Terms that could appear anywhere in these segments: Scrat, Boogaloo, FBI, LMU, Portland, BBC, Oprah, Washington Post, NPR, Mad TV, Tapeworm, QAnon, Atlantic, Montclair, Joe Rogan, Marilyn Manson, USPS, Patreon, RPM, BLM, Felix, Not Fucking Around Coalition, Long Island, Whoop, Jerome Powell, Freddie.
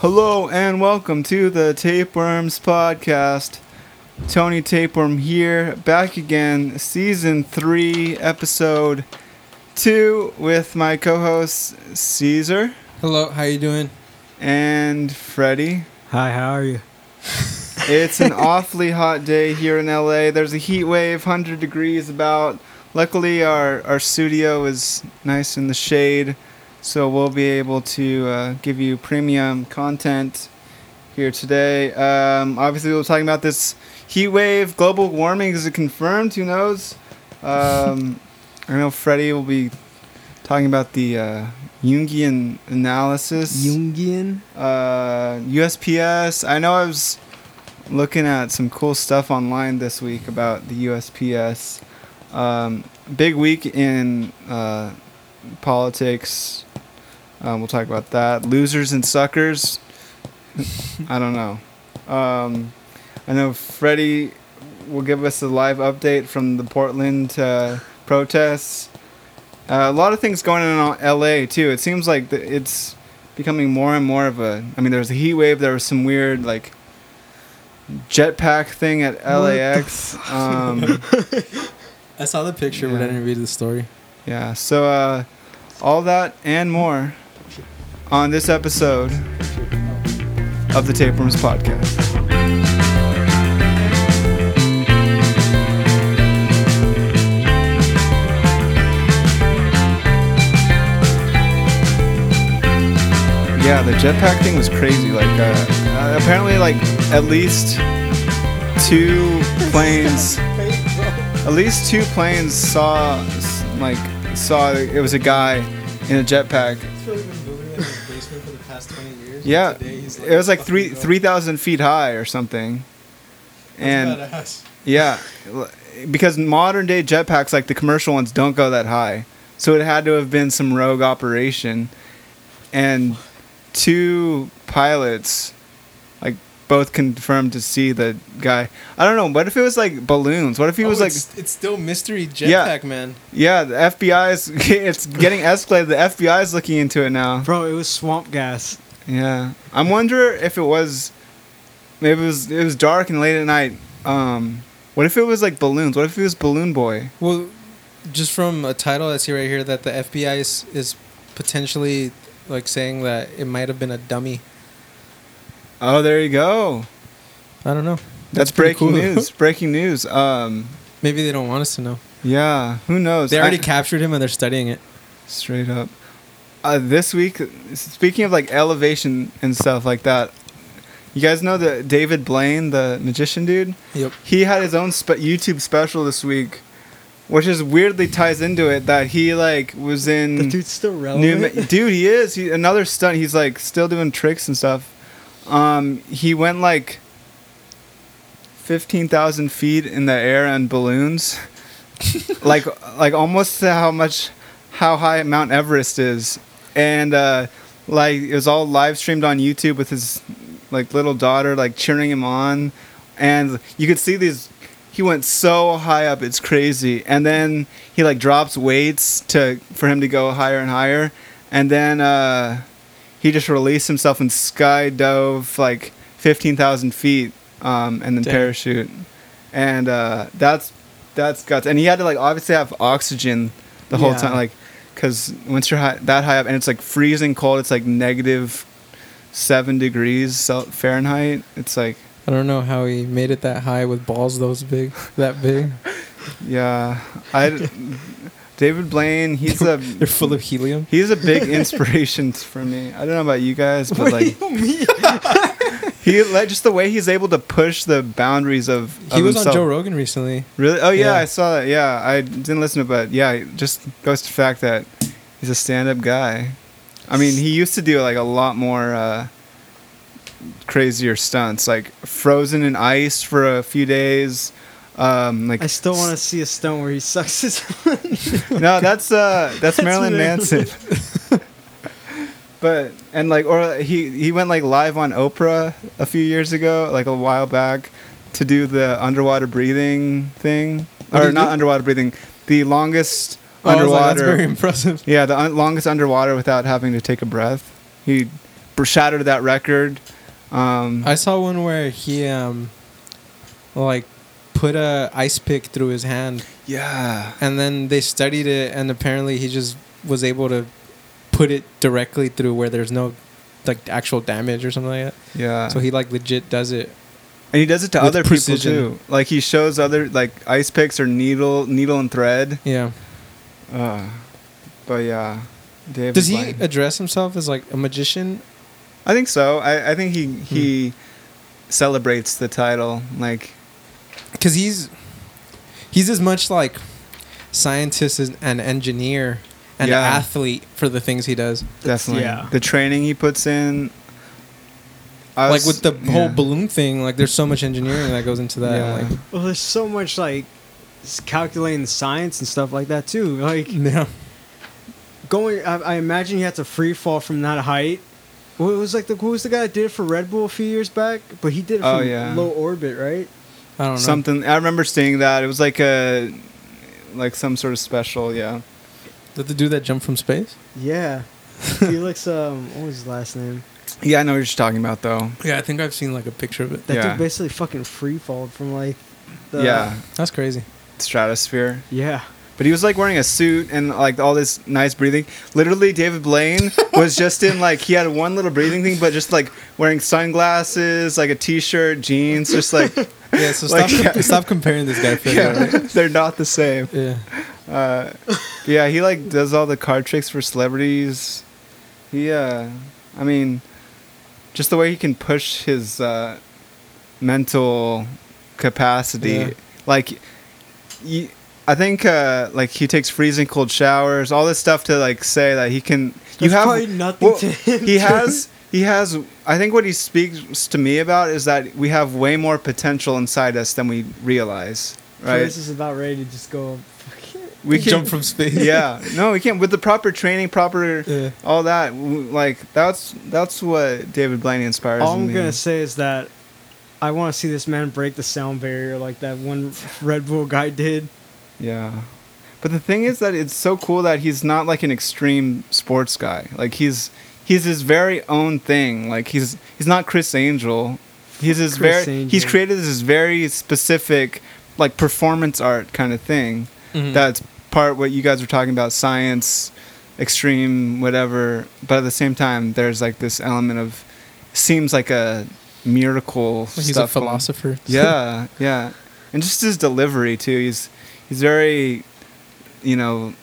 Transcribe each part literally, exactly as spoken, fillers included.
Hello and welcome to the Tapeworms podcast. Tony Tapeworm here, back again, season three, episode two, with my co-hosts Caesar. Hello, how you doing? And Freddie. Hi, how are you? It's an awfully hot day here in L A. There's a heat wave, one hundred degrees about. Luckily, our, our studio is nice in the shade, so we'll be able to uh, give you premium content here today. Um, obviously, we're talking about this heat wave. Global warming, is it confirmed? Who knows? Um, I know Freddie will be talking about the uh, Jungian analysis. Jungian? Uh, U S P S. I know I was looking at some cool stuff online this week about the U S P S. Um, big week in uh, politics. Um, we'll talk about that. Losers and suckers. I don't know. Um, I know Freddie will give us a live update from the Portland uh, protests. Uh, a lot of things going on in L A too. It seems like the, it's becoming more and more of a... I mean, there was a heat wave. There was some weird like jetpack thing at L A X. Um, I saw the picture, yeah. But I didn't read the story. Yeah, so uh, all that and more on this episode of the Tapeworms Podcast. Yeah, the jetpack thing was crazy. Like, uh, apparently, like at least two planes. At least two planes saw, like, saw it was a guy in a jetpack. Yeah, today, like it was like three three thousand feet high or something. And that's badass. Yeah, because modern day jetpacks, like the commercial ones, don't go that high, so it had to have been some rogue operation. And two pilots, like, both confirmed to see the guy. I don't know. What if it was like balloons? What if he oh, was like? It's, it's still mystery jetpack, yeah, man. Yeah, the F B I is. It's getting escalated. The F B I is looking into it now. Bro, it was swamp gas. Yeah, I'm wondering if it was, maybe it was it was dark and late at night. Um, what if it was like balloons? What if it was Balloon Boy? Well, just from a title I see right here that the F B I is, is potentially like saying that it might have been a dummy. Oh, there you go. I don't know. That's, That's breaking cool. news. Breaking news. Um, maybe they don't want us to know. Yeah, who knows? They already I, captured him and they're studying it. Straight up. Uh, this week, speaking of like elevation and stuff like that, you guys know the David Blaine, the magician dude? Yep. He had his own spe- YouTube special this week, which is weirdly ties into it that he like was in. The dude's still relevant. New- dude, he is. He, another stunt. He's like still doing tricks and stuff. Um, he went like fifteen thousand feet in the air on balloons, like like almost to how much how high Mount Everest is. And uh, like it was all live streamed on YouTube with his like little daughter like cheering him on, and you could see these. He went so high up, it's crazy. And then he like drops weights to for him to go higher and higher, and then uh, he just released himself and skydove like fifteen thousand feet, um, and then Damn. parachute. And uh, that's that's guts. And he had to like obviously have oxygen the whole yeah. time, like, because once you're high, that high up, and it's like freezing cold. It's like negative seven degrees Fahrenheit. It's like, I don't know how he made it that high with balls those big, that big. Yeah, I. David Blaine, he's a they're full of helium. He's a big inspiration for me. I don't know about you guys, but what like do you mean? He like, just the way he's able to push the boundaries of, of He was himself. On Joe Rogan recently. Really? Oh yeah, yeah, I saw that. Yeah, I didn't listen to it, but yeah, it just goes to the fact that he's a stand-up guy. I mean, he used to do like a lot more uh, crazier stunts, like frozen in ice for a few days. Um, like I still want to see a stunt where he sucks his. No, that's uh, that's, that's Marilyn Manson. But and like, or he he went like live on Oprah a few years ago, like a while back, to do the underwater breathing thing, what or not do? underwater breathing, the longest oh, underwater. I was like, that's very impressive. Yeah, the un- longest underwater without having to take a breath. He shattered that record. Um, I saw one where he, um, like, put a ice pick through his hand. Yeah. And then they studied it, and apparently he just was able to put it directly through where there's no, like, actual damage or something like that. Yeah. So he, like, legit does it. And he does it to other precision. People, too. Like, he shows other, like, ice picks or needle needle and thread. Yeah. Uh, but, yeah. David does he Blaine. Address himself as, like, a magician? I think so. I, I think he he hmm. celebrates the title, like, because he's he's as much like scientist and engineer and yeah. athlete for the things he does. Definitely, yeah. The training he puts in, I like was, with the yeah. whole balloon thing. Like, there's so much engineering that goes into that. Yeah. Like, well, there's so much like calculating science and stuff like that too. Like, yeah. going. I, I imagine he had to free fall from that height. Well, it was like the who was the guy that did it for Red Bull a few years back? But he did it from oh, yeah. low orbit, right? I don't know. Something I remember seeing that. It was like a like some sort of special, yeah. Did the dude that jump from space? Yeah. Felix, um what was his last name? Yeah, I know what you're talking about though. Yeah, I think I've seen like a picture of it. That yeah. dude basically fucking free falled from like the Yeah. That's crazy. Stratosphere. Yeah. But he was, like, wearing a suit and, like, all this nice breathing. Literally, David Blaine was just in, like, he had one little breathing thing, but just, like, wearing sunglasses, like, a T-shirt, jeans, just, like... Yeah, so like, stop, yeah. stop comparing this guy. For yeah, that, right? They're not the same. Yeah. Uh, yeah, he, like, does all the card tricks for celebrities. He, uh... I mean, just the way he can push his uh, mental capacity. Yeah. Like, you... I think uh, like he takes freezing cold showers, all this stuff to like say that he can. That's you have probably nothing well, to him. He has. He has. I think what he speaks to me about is that we have way more potential inside us than we realize. Right. This is about ready to just go. We can jump from space. Yeah. No, we can't. With the proper training, proper yeah. all that. Like that's that's what David Blaine inspires. All I'm me. gonna say is that I want to see this man break the sound barrier like that one Red Bull guy did. Yeah, but the thing is that it's so cool that he's not like an extreme sports guy. Like he's he's his very own thing. Like he's he's not Criss Angel. He's his Criss very Angel. He's created this very specific like performance art kind of thing. Mm-hmm. That's part what you guys were talking about, science, extreme, whatever. But at the same time, there's like this element of seems like a miracle. Like stuff. He's a philosopher. Yeah, yeah, and just his delivery too. He's He's very, you know,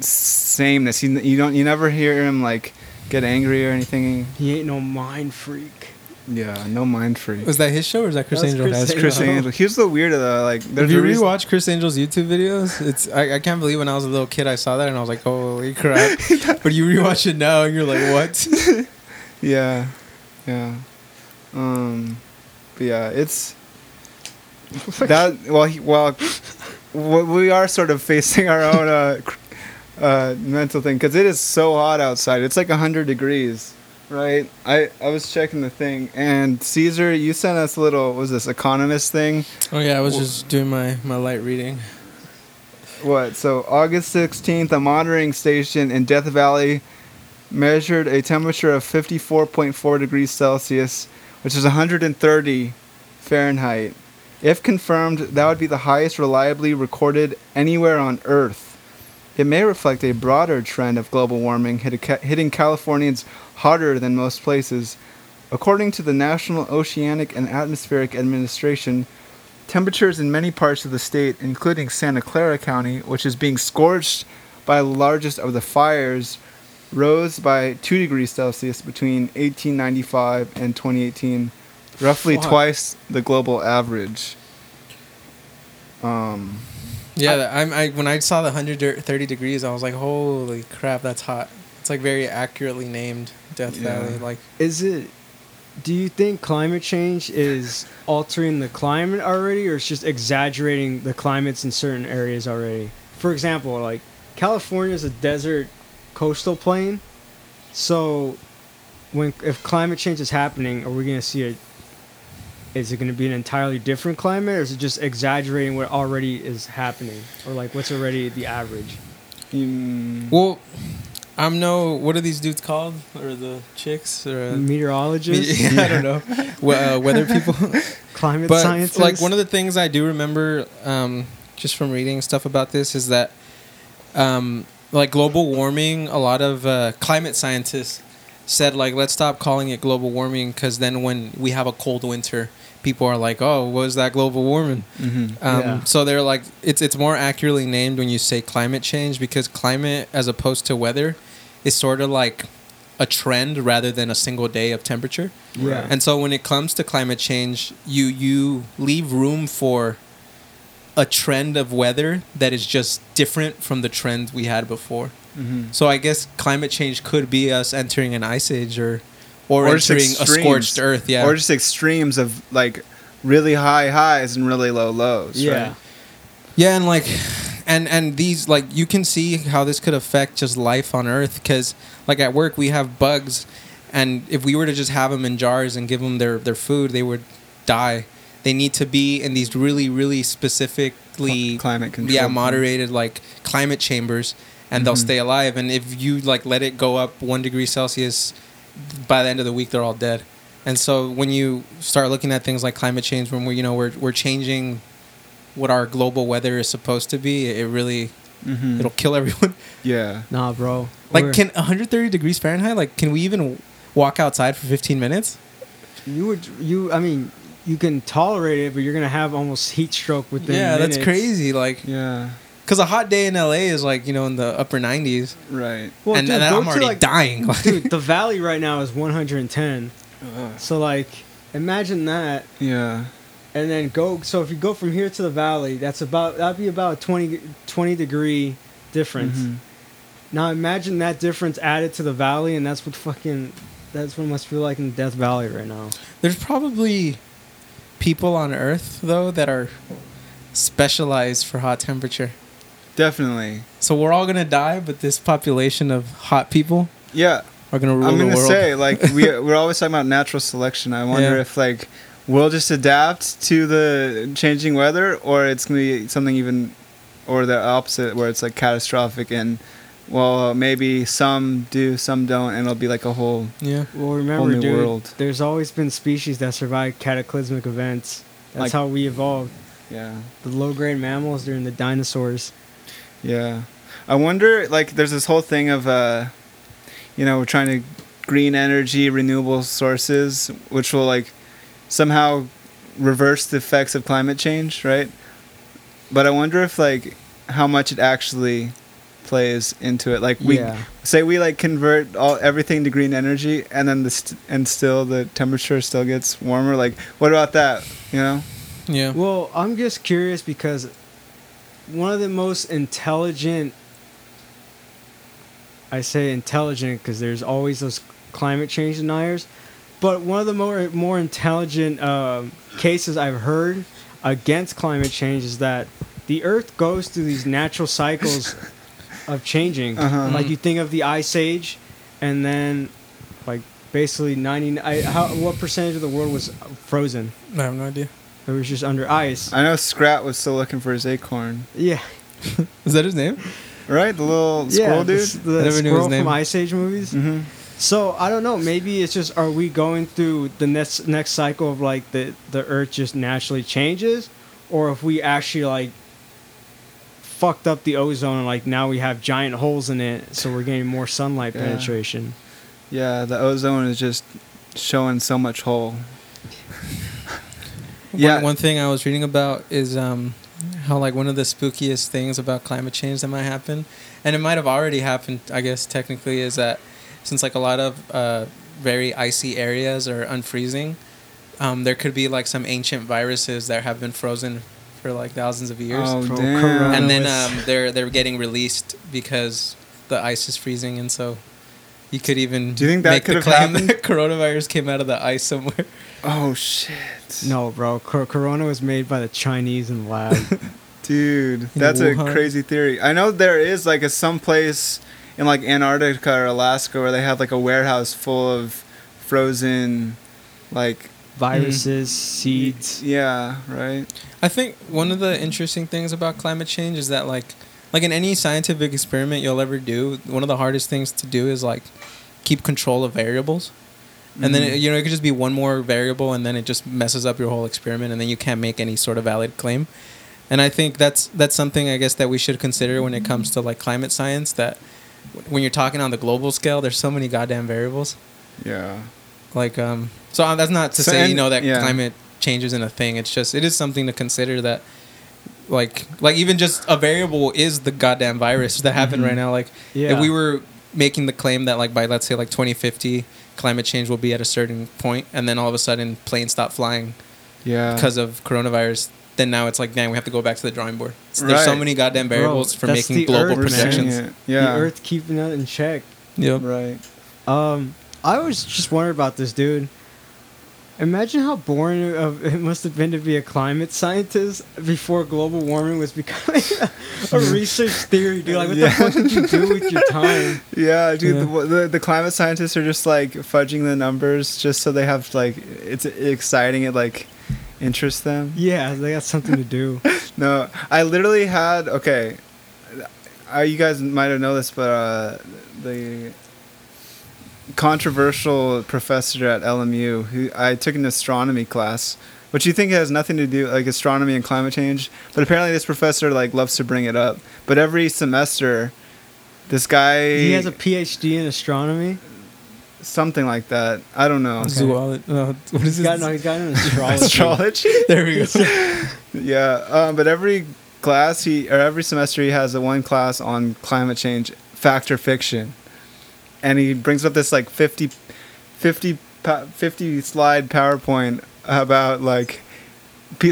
sameness. He, you don't, you never hear him like get angry or anything. He ain't no mind freak. Yeah, no mind freak. Was that his show or was that Criss Angel? That was Criss Angel. Criss Angel. He was the weirdo though. Like, if you rewatch Criss Angel's YouTube videos, it's I, I can't believe when I was a little kid I saw that and I was like, holy crap! But you rewatch it now and you're like, what? yeah, yeah. Um, but yeah, it's that. Well, he, well. We are sort of facing our own uh, uh, mental thing because it is so hot outside. It's like one hundred degrees, right? I, I was checking the thing, and Caesar, you sent us a little, what was this, economist thing? Oh, yeah, I was w- just doing my, my light reading. What? So August sixteenth, a monitoring station in Death Valley measured a temperature of fifty-four point four degrees Celsius, which is one hundred thirty Fahrenheit. If confirmed, that would be the highest reliably recorded anywhere on Earth. It may reflect a broader trend of global warming hitting Californians harder than most places. According to the National Oceanic and Atmospheric Administration, temperatures in many parts of the state, including Santa Clara County, which is being scorched by the largest of the fires, rose by two degrees Celsius between eighteen ninety-five and twenty eighteen. Roughly Fuck. twice the global average. Um, yeah, I, I, I when I saw the one hundred thirty degrees, I was like, "Holy crap, that's hot!" It's like very accurately named Death yeah. Valley. Like, is it? Do you think climate change is altering the climate already, or it's just exaggerating the climates in certain areas already? For example, like California is a desert coastal plain, so when if climate change is happening, are we going to see a Is it going to be an entirely different climate, or is it just exaggerating what already is happening, or like what's already the average? Mm. Well, I'm no, what are these dudes called? Or the chicks? Or uh, meteorologists? Me- yeah, I don't know. well, uh, weather people? Climate but, scientists? Like, one of the things I do remember, um, just from reading stuff about this, is that, um, like, global warming, a lot of uh, climate scientists said, like, let's stop calling it global warming, because then when we have a cold winter, people are like, oh, what is that global warming? Mm-hmm. Um, yeah. So they're like, it's it's more accurately named when you say climate change, because climate, as opposed to weather, is sort of like a trend rather than a single day of temperature. Yeah. And so when it comes to climate change, you you leave room for a trend of weather that is just different from the trend we had before. Mm-hmm. So I guess climate change could be us entering an ice age, or or, or entering a scorched earth, yeah, or just extremes of like really high highs and really low lows. Yeah, right? Yeah, and like, and and these, like, you can see how this could affect just life on Earth, because like at work we have bugs, and if we were to just have them in jars and give them their their food, they would die. They need to be in these really really specifically climate control, yeah, moderated like climate chambers. And they'll mm-hmm. stay alive. And if you like let it go up one degree Celsius, by the end of the week they're all dead. And so when you start looking at things like climate change, when we, you know, we're we're changing what our global weather is supposed to be, it really mm-hmm. it'll kill everyone. Yeah. Nah, bro. Like, we're... can one hundred thirty degrees Fahrenheit? Like, can we even walk outside for fifteen minutes? You would. You. I mean, you can tolerate it, but you're gonna have almost heat stroke within. Yeah, minutes. That's crazy. Like. Yeah. Because a hot day in L A is, like, you know, in the upper nineties. Right. Well, and dude, then I'm already like, dying. Dude, the valley right now is one hundred ten. Uh, so, like, imagine that. Yeah. And then go... So, if you go from here to the valley, that's about... That'd be about a twenty, twenty degree difference. Mm-hmm. Now, imagine that difference added to the valley, and that's what fucking... That's what it must feel like in Death Valley right now. There's probably people on Earth, though, that are specialized for hot temperature. Definitely. So we're all gonna die, but this population of hot people, yeah, are gonna rule I'm gonna the world. Say, like, we we're always talking about natural selection. I wonder yeah. if like we'll just adapt to the changing weather, or it's gonna be something even, or the opposite, where it's like catastrophic and, well, maybe some do, some don't, and it'll be like a whole yeah. Well, remember, whole new dude, world. There's always been species that survive cataclysmic events. That's like, how we evolved. Yeah. The low-grade mammals during the dinosaurs. Yeah. I wonder, like, there's this whole thing of, uh, you know, we're trying to green energy, renewable sources, which will, like, somehow reverse the effects of climate change, right? But I wonder if, like, how much it actually plays into it. Like, we yeah. say we, like, convert all everything to green energy, and then the st- and still the temperature still gets warmer. Like, what about that, you know? Yeah. Well, I'm just curious because... One of the most intelligent, I say intelligent because there's always those climate change deniers, but one of the more more intelligent um, cases I've heard against climate change is that the Earth goes through these natural cycles of changing. Uh-huh. Like, you think of the Ice Age, and then like basically ninety. I, how, what percentage of the world was frozen? I have no idea. It was just under ice. I know Scrat was still looking for his acorn. Yeah. Is that his name? Right? The little squirrel yeah, dude? The, the I never knew his name. From Ice Age movies? Mm-hmm. So, I don't know. Maybe it's just, are we going through the next next cycle of, like, the, the Earth just naturally changes? Or if we actually, like, fucked up the ozone and, like, now we have giant holes in it, so we're getting more sunlight yeah. penetration. Yeah, the ozone is just showing so much hole. Yeah. One, one thing I was reading about is um, how, like, one of the spookiest things about climate change that might happen, and it might have already happened, I guess, technically, is that since, like, a lot of uh, very icy areas are unfreezing, um, there could be, like, some ancient viruses that have been frozen for, like, thousands of years. Oh, damn. And then um, they're, they're getting released because the ice is freezing, and so... You could even Do you think that make could the have claim happened? That coronavirus came out of the ice somewhere. Oh, shit. No, bro. Cor- corona was made by the Chinese in the lab. Dude, that's a crazy theory. I know there is, like, a someplace in, like, Antarctica or Alaska where they have, like, a warehouse full of frozen, like... Viruses, mm-hmm. seeds. Yeah, right? I think one of the interesting things about climate change is that, like, like in any scientific experiment you'll ever do, one of the hardest things to do is like keep control of variables. And mm-hmm. then, it, you know, it could just be one more variable and then it just messes up your whole experiment and then you can't make any sort of valid claim. And I think that's that's something, I guess, that we should consider when it comes to like climate science, that when you're talking on the global scale, there's so many goddamn variables. Yeah. Like, um, so that's not to so, say, and, you know, that yeah. climate change isn't a thing. It's just, it is something to consider that, like, like even just a variable is the goddamn virus that happened mm-hmm. right now. Like, yeah. if we were making the claim that, like, by, let's say, like, twenty fifty, climate change will be at a certain point, and then all of a sudden, planes stop flying yeah. because of coronavirus, then now it's like, dang, we have to go back to the drawing board. Right. There's so many goddamn variables Bro, for making global Earth, projections. Yeah. The Earth keeping that in check. Yep. Right. Um... I was just wondering about this, dude. Imagine how boring of it must have been to be a climate scientist before global warming was becoming a research theory, dude. Like, what yeah. the fuck did you do with your time? Yeah, dude. Yeah. The, the the climate scientists are just like fudging the numbers just so they have like it's exciting. It like interests them. Yeah, they got something to do. No, I literally had okay. I, you guys might have known this, but uh, the. controversial professor at L M U who I took an astronomy class, which you think has nothing to do like astronomy and climate change, but apparently this professor like loves to bring it up. But every semester this guy, he has a P H D in astronomy, something like that. I don't know. Okay. Zoology. Uh, what is this? Got, no, he's got an astrology. Astrology. There we go. Yeah, um, but every class he or every semester he has a one class on climate change, fact or fiction. And he brings up this, like, fifty, fifty, fifty slide PowerPoint about, like,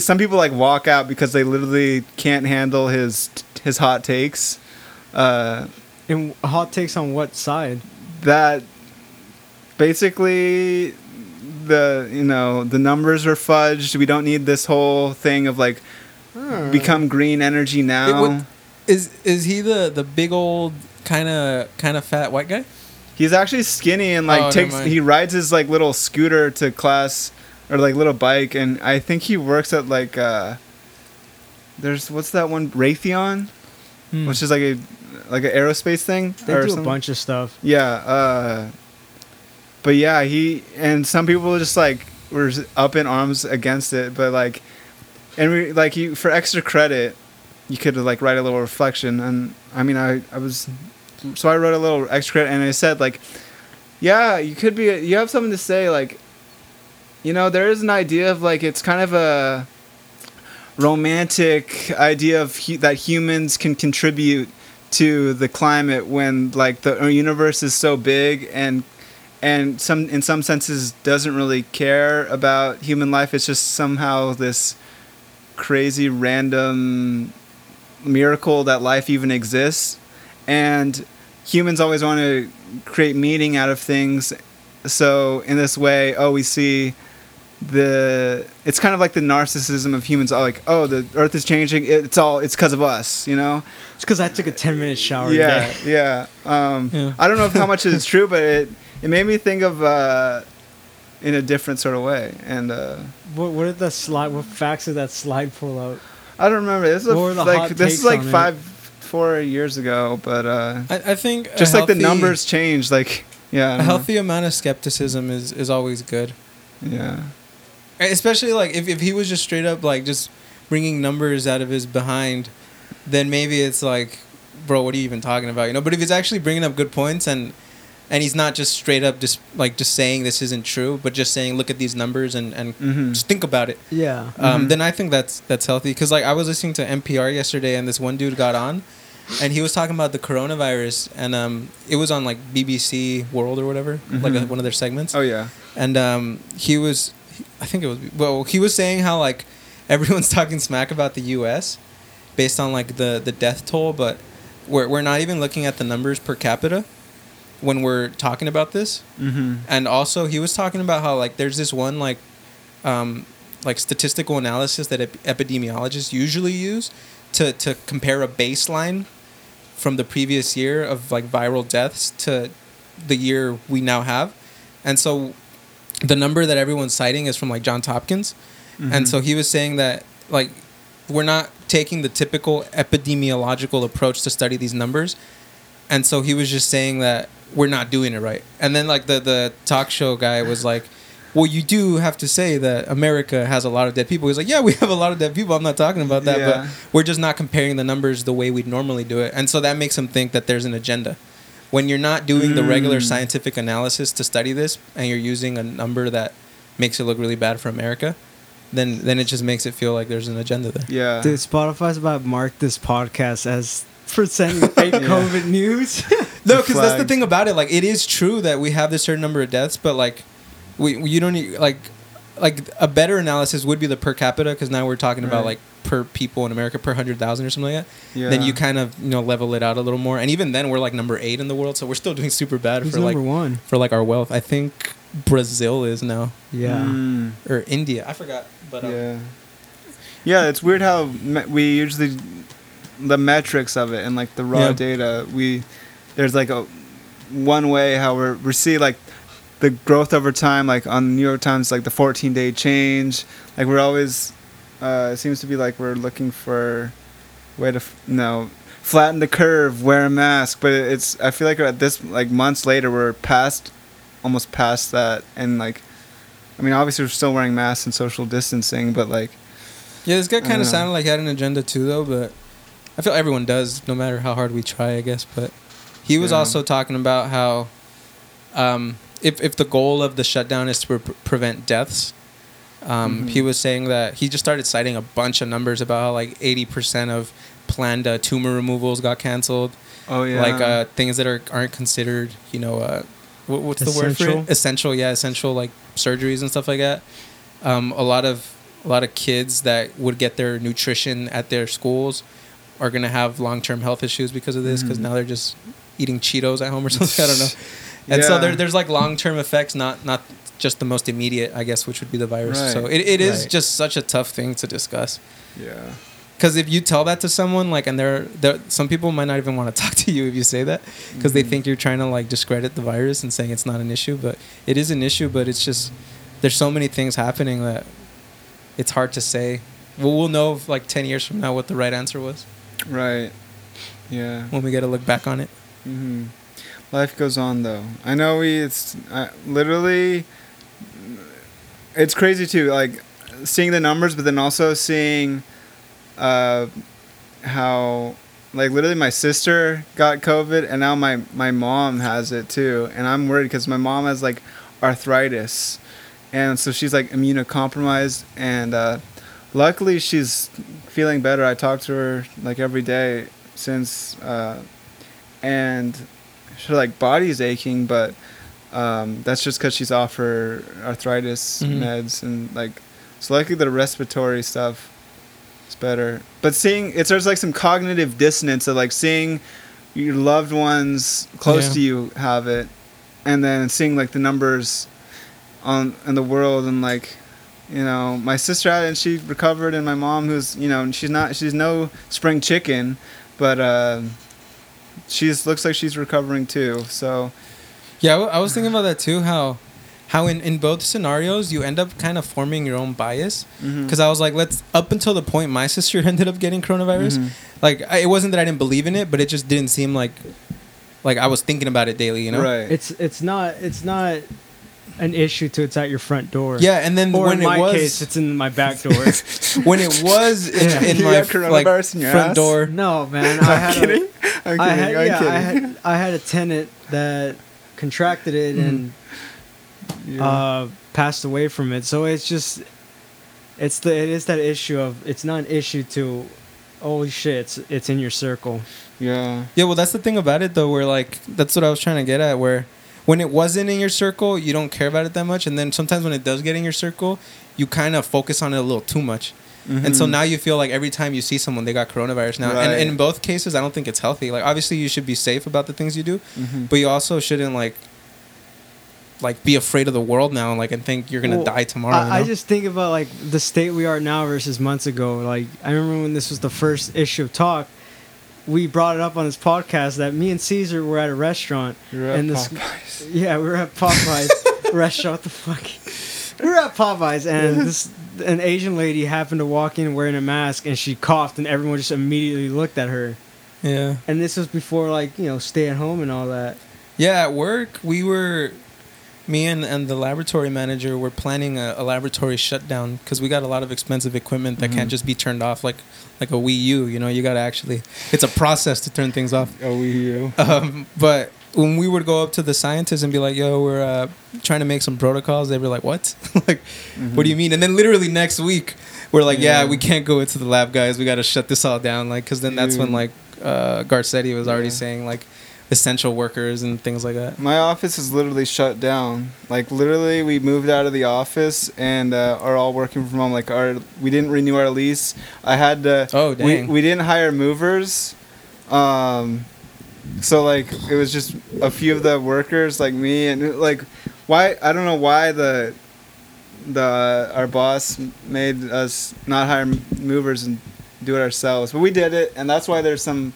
some people, like, walk out because they literally can't handle his his hot takes. Uh, and hot takes on what side? That basically the, you know, the numbers are fudged. We don't need this whole thing of, like, hmm. become green energy now. It would, is is he the, the big old kind of kind of fat white guy? He's actually skinny and like oh, takes. He rides his like little scooter to class or like little bike, and I think he works at like uh, there's what's that one Raytheon, hmm. which is like a like an aerospace thing. They or do something. A bunch of stuff. Yeah, uh, but yeah, he and some people just like were up in arms against it, but like, and we like he for extra credit, you could like write a little reflection, and I mean I I was. So I wrote a little extra and I said, like, yeah, you could be, a, you have something to say. Like, you know, there is an idea of like, it's kind of a romantic idea of he, that humans can contribute to the climate when like the universe is so big and, and some, in some senses doesn't really care about human life. It's just somehow this crazy random miracle that life even exists. And humans always want to create meaning out of things. So in this way, oh, we see the... It's kind of like the narcissism of humans. Like, oh, the earth is changing. It's all... It's because of us, you know? It's because I took a ten-minute shower yeah, today. Yeah, um, yeah. I don't know how much is true, but it, it made me think of... Uh, in a different sort of way. And uh, What What did the slide... What facts did that slide pull out? I don't remember. This is like This is like five... It? Four years ago, but uh, I, I think just like healthy, the numbers change, like yeah, a healthy know. amount of skepticism is, is always good. Yeah, especially like if, if he was just straight up like just bringing numbers out of his behind, then maybe it's like, bro, what are you even talking about? You know, but if he's actually bringing up good points and and he's not just straight up just like just saying this isn't true, but just saying look at these numbers and and mm-hmm. just think about it. Yeah, um, mm-hmm. then I think that's that's healthy because like I was listening to N P R yesterday and this one dude got on. And he was talking about the coronavirus, and um, it was on like B B C World or whatever, mm-hmm. like a, one of their segments. Oh yeah. And um, he was, I think it was. Well, he was saying how like everyone's talking smack about the U S based on like the, the death toll, but we're we're not even looking at the numbers per capita when we're talking about this. Mm-hmm. And also, he was talking about how like there's this one like um, like statistical analysis that ep- epidemiologists usually use to to compare a baseline from the previous year of like viral deaths to the year we now have. And so the number that everyone's citing is from like Johns Hopkins. Mm-hmm. And so he was saying that like we're not taking the typical epidemiological approach to study these numbers. And so he was just saying that we're not doing it right. And then like the, the talk show guy was like, well, you do have to say that America has a lot of dead people. He's like, yeah, we have a lot of dead people. I'm not talking about that. Yeah. But we're just not comparing the numbers the way we'd normally do it. And so that makes him think that there's an agenda. When you're not doing mm. the regular scientific analysis to study this and you're using a number that makes it look really bad for America, then then it just makes it feel like there's an agenda there. Yeah. Dude, Spotify's about to mark this podcast as presenting fake yeah. COVID news. No, because that's the thing about it. Like, it is true that we have this certain number of deaths, but like, we, we you don't need like like a better analysis would be the per capita, because now we're talking right. about like per people in America per hundred thousand or something like that. Yeah. Then you kind of you know level it out a little more, and even then we're like number eight in the world, so we're still doing super bad. Who's for like one? For like our wealth. I think Brazil is now. Yeah. Mm. Or India. I forgot. But um, yeah. Yeah, it's weird how me- we usually the metrics of it and like the raw yeah. data we. There's like a one way how we're, we see like the growth over time, like on the New York Times, like the fourteen day change. Like we're always, uh, it seems to be like we're looking for way to, f- you know, flatten the curve, wear a mask. But it's, I feel like at this, like months later, we're past, almost past that. And like, I mean, obviously we're still wearing masks and social distancing, but like. Yeah, this guy kind of sounded like he had an agenda too, though, but I feel everyone does, no matter how hard we try, I guess, but. He was yeah. also talking about how um, if if the goal of the shutdown is to pre- prevent deaths, um, mm-hmm. he was saying that he just started citing a bunch of numbers about how like eighty percent of planned uh, tumor removals got canceled. Oh, yeah. Like uh, things that are, aren't considered, you know, uh, what, what's essential? The word for it? Essential, yeah, essential like surgeries and stuff like that. Um, a lot of a lot of kids that would get their nutrition at their schools are going to have long-term health issues because of this, because mm-hmm. now they're just... eating Cheetos at home or something. I don't know. And yeah. so there, there's like long-term effects, not not just the most immediate, I guess, which would be the virus. Right. So it, it is right. just such a tough thing to discuss. Yeah. Because if you tell that to someone, like, and there, there, some people might not even want to talk to you if you say that, because mm-hmm. they think you're trying to like discredit the virus and saying it's not an issue, but it is an issue. But it's just there's so many things happening that it's hard to say. Well, we'll know if, like ten years from now what the right answer was. Right. Yeah. When we get to look back on it. Mm-hmm. Life goes on, though. I know we. It's uh, literally. It's crazy too, like seeing the numbers, but then also seeing, uh, how, like literally, my sister got COVID, and now my my mom has it too, and I'm worried because my mom has like arthritis, and so she's like immunocompromised, and uh, luckily she's feeling better. I talk to her like every day since. Uh, And her like body's aching, but um, that's just because she's off her arthritis mm-hmm. meds, and like it's likely the respiratory stuff is better. But seeing it's there's like some cognitive dissonance of like seeing your loved ones close yeah. to you have it, and then seeing like the numbers on in the world, and like you know my sister had it and she recovered, and my mom who's you know she's not she's no spring chicken, but. Uh, She looks like she's recovering too. So, yeah, I was thinking about that too. How, how in, in both scenarios you end up kind of forming your own bias. Because mm-hmm. I was like, let's up until the point my sister ended up getting coronavirus. Mm-hmm. Like I, it wasn't that I didn't believe in it, but it just didn't seem like, like I was thinking about it daily. You know, right? It's it's not it's not an issue to it's at your front door. Yeah, and then or when in it my was, case, it's in my back door. When it was in, yeah. in my like, front ass? Door. No, man, I had. Kidding? A, I'm kidding, I had, I'm yeah, kidding. I had I had a tenant that contracted it and yeah. uh, passed away from it. So it's just, it's the it is that issue of it's not an issue to, holy shit, it's it's in your circle. Yeah. Yeah. Well, that's the thing about it though. Where like that's what I was trying to get at. Where when it wasn't in your circle, you don't care about it that much, and then sometimes when it does get in your circle, you kind of focus on it a little too much. Mm-hmm. And so now you feel like every time you see someone, they got coronavirus now. Right. And, and in both cases, I don't think it's healthy. Like, obviously, you should be safe about the things you do, mm-hmm. but you also shouldn't, like, like be afraid of the world now and, like, and think you're going to well, die tomorrow. I, you know? I just think about, like, the state we are now versus months ago. Like, I remember when this was the first issue of talk, we brought it up on this podcast that me and Caesar were at a restaurant. You were at and Popeye's. This, yeah, we were at Popeye's restaurant. What the fuck? We were at Popeye's, and this an Asian lady happened to walk in wearing a mask, and she coughed, and everyone just immediately looked at her. Yeah. And this was before, like, you know, stay at home and all that. Yeah, at work, we were... Me and, and the laboratory manager were planning a, a laboratory shutdown because we got a lot of expensive equipment that mm-hmm. can't just be turned off like like a Wii U. You know, you got to actually... It's a process to turn things off. A Wii U. Um, but when we would go up to the scientists and be like, yo, we're uh, trying to make some protocols, they were like, what? Like, mm-hmm. what do you mean? And then literally next week, we're like, yeah, yeah we can't go into the lab, guys. We got to shut this all down. Like, because then Dude. that's when, like, uh, Garcetti was already yeah. saying, like, essential workers and things like that. My office is literally shut down. Like, literally, we moved out of the office and uh, are all working from home. Like, our we didn't renew our lease. I had to... Oh, dang. We, we didn't hire movers. Um, so, like, it was just a few of the workers, like me, and, like, why... I don't know why the... the our boss made us not hire movers and do it ourselves. But we did it, and that's why there's some...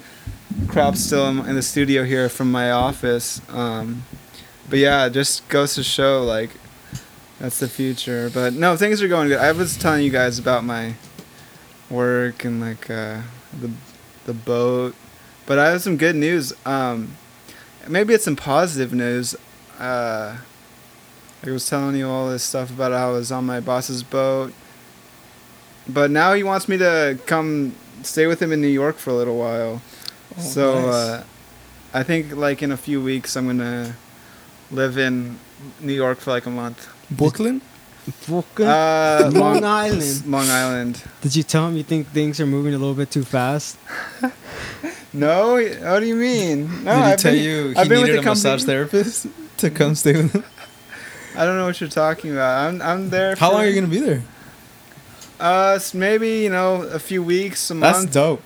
crap still in the studio here from my office, um but yeah, it just goes to show, like, that's the future. But no, things are going good. I was telling you guys about my work and, like, uh the the boat, but I have some good news. Um maybe it's some positive news. uh I was telling you all this stuff about how I was on my boss's boat, but now he wants me to come stay with him in New York for a little while. Oh, so, nice. uh, I think, like, in a few weeks, I'm going to live in New York for, like, a month. Brooklyn? Brooklyn? Uh, Long Island. Long Island. Did you tell him you think things are moving a little bit too fast? No? What do you mean? No, Did he I've tell been, you he I've been needed a massage therapist to come stay with him? I don't know what you're talking about. I'm I'm there. How for, long are you going to be there? Uh, Maybe, you know, a few weeks, a That's month. That's dope.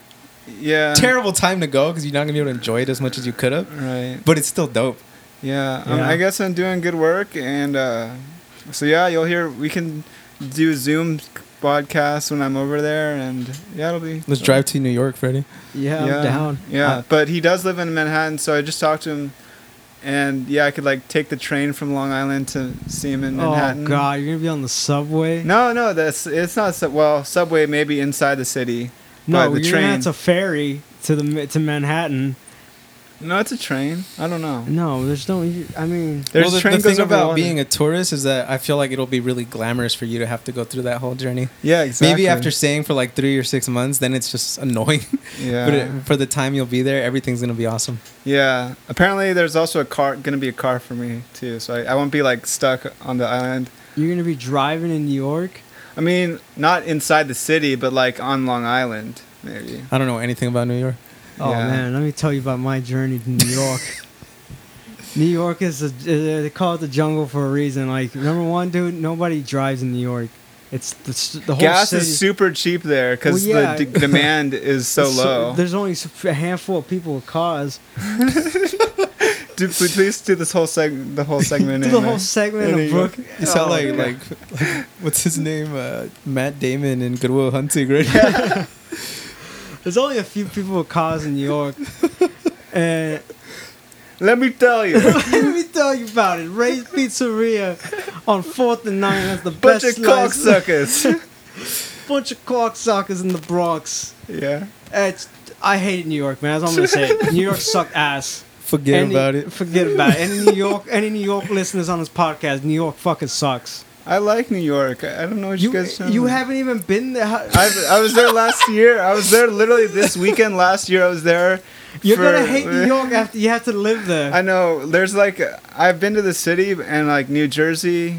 Yeah. Terrible time to go because you're not gonna be able to enjoy it as much as you could have. Right. But it's still dope. Yeah. yeah. Um, I guess I'm doing good work, and uh, so yeah, you'll hear we can do Zoom podcasts when I'm over there, and yeah, it'll be. Let's drive to New York, Freddie. Yeah, yeah. I'm down. Yeah, uh, but he does live in Manhattan, so I just talked to him, and yeah, I could, like, take the train from Long Island to see him in Manhattan. Oh God, you're gonna be on the subway? No, no, that's it's not. Sub- well, subway maybe inside the city. No, the you're train. Gonna have to ferry to the to Manhattan. No, it's a train. I don't know. No, there's no. I mean, there's well, the, train the goes thing about water. Being a tourist is that I feel like it'll be really glamorous for you to have to go through that whole journey. Yeah, exactly. Maybe after staying for like three or six months, then it's just annoying. Yeah. But it, for the time you'll be there, everything's gonna be awesome. Yeah. Apparently, there's also a car gonna be a car for me too, so I, I won't be like stuck on the island. You're gonna be driving in New York. I mean, not inside the city, but, like, on Long Island, maybe. I don't know anything about New York. Oh, yeah. Man, let me tell you about my journey to New York. New York is, a, uh, they call it the jungle for a reason. Like, number one, dude, nobody drives in New York. It's the, the whole Gas city. Is super cheap there because well, yeah. the d- demand is so it's low. So, there's only a handful of people with cars. Dude, please do this whole segment. The whole segment. do the whole segment in of Brooke. You sound oh, like, yeah. like like what's his name? Uh, Matt Damon in Good Will Hunting, right? Yeah. There's only a few people with cars in New York, and let me tell you. let me tell you about it. Ray's Pizzeria on Fourth and Nine has the bunch best. Bunch of cocksuckers. Bunch of cocksuckers in the Bronx. Yeah. It's I hated New York, man. That's all I'm gonna say. New York sucked ass. Forget any, about it. Forget about it. Any New York, any New York listeners on this podcast, New York fucking sucks. I like New York. I don't know what you, you guys. You about. Haven't even been there. I've, I was there last year. I was there literally this weekend last year. I was there. You're for, gonna hate New York after you have to live there. I know. There's like I've been to the city and like New Jersey,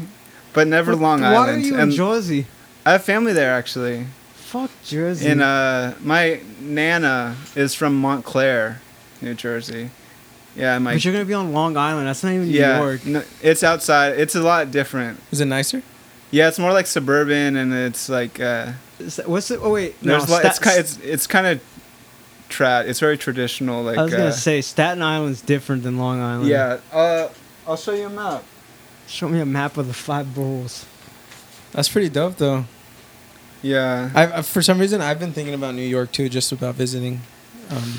but never but Long Island. Why are you and in Jersey? I have family there actually. Fuck Jersey. And uh, my nana is from Montclair, New Jersey. Yeah, Mike. But you're gonna be on Long Island. That's not even New yeah, York. No, it's outside. It's a lot different. Is it nicer? Yeah, it's more like suburban, and it's like. Uh, that, what's it? Oh wait, no. Sta- lot, it's kind. It's it's kind of. Trat. It's very traditional. Like I was gonna uh, say, Staten Island's different than Long Island. Yeah. Uh, I'll show you a map. Show me a map of the five boroughs. That's pretty dope, though. Yeah. I for some reason I've been thinking about New York too, just about visiting. Um,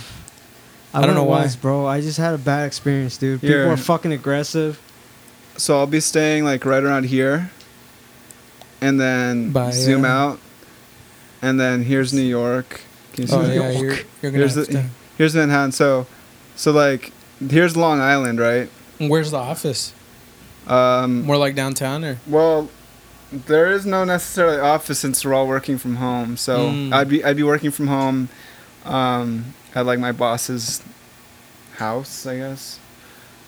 I, I don't know why, bro. I just had a bad experience, dude. People yeah. are fucking aggressive. So I'll be staying like right around here. and then Bye, zoom yeah. out, and then here's New York. Can you see oh, New yeah, York? You're, you're gonna here's, the, here's Manhattan. So, so like, here's Long Island, right? Where's the office? Um, More like downtown, or well, there is no necessarily office since we're all working from home. So mm. I'd be I'd be working from home, um, at like my boss's house, I guess.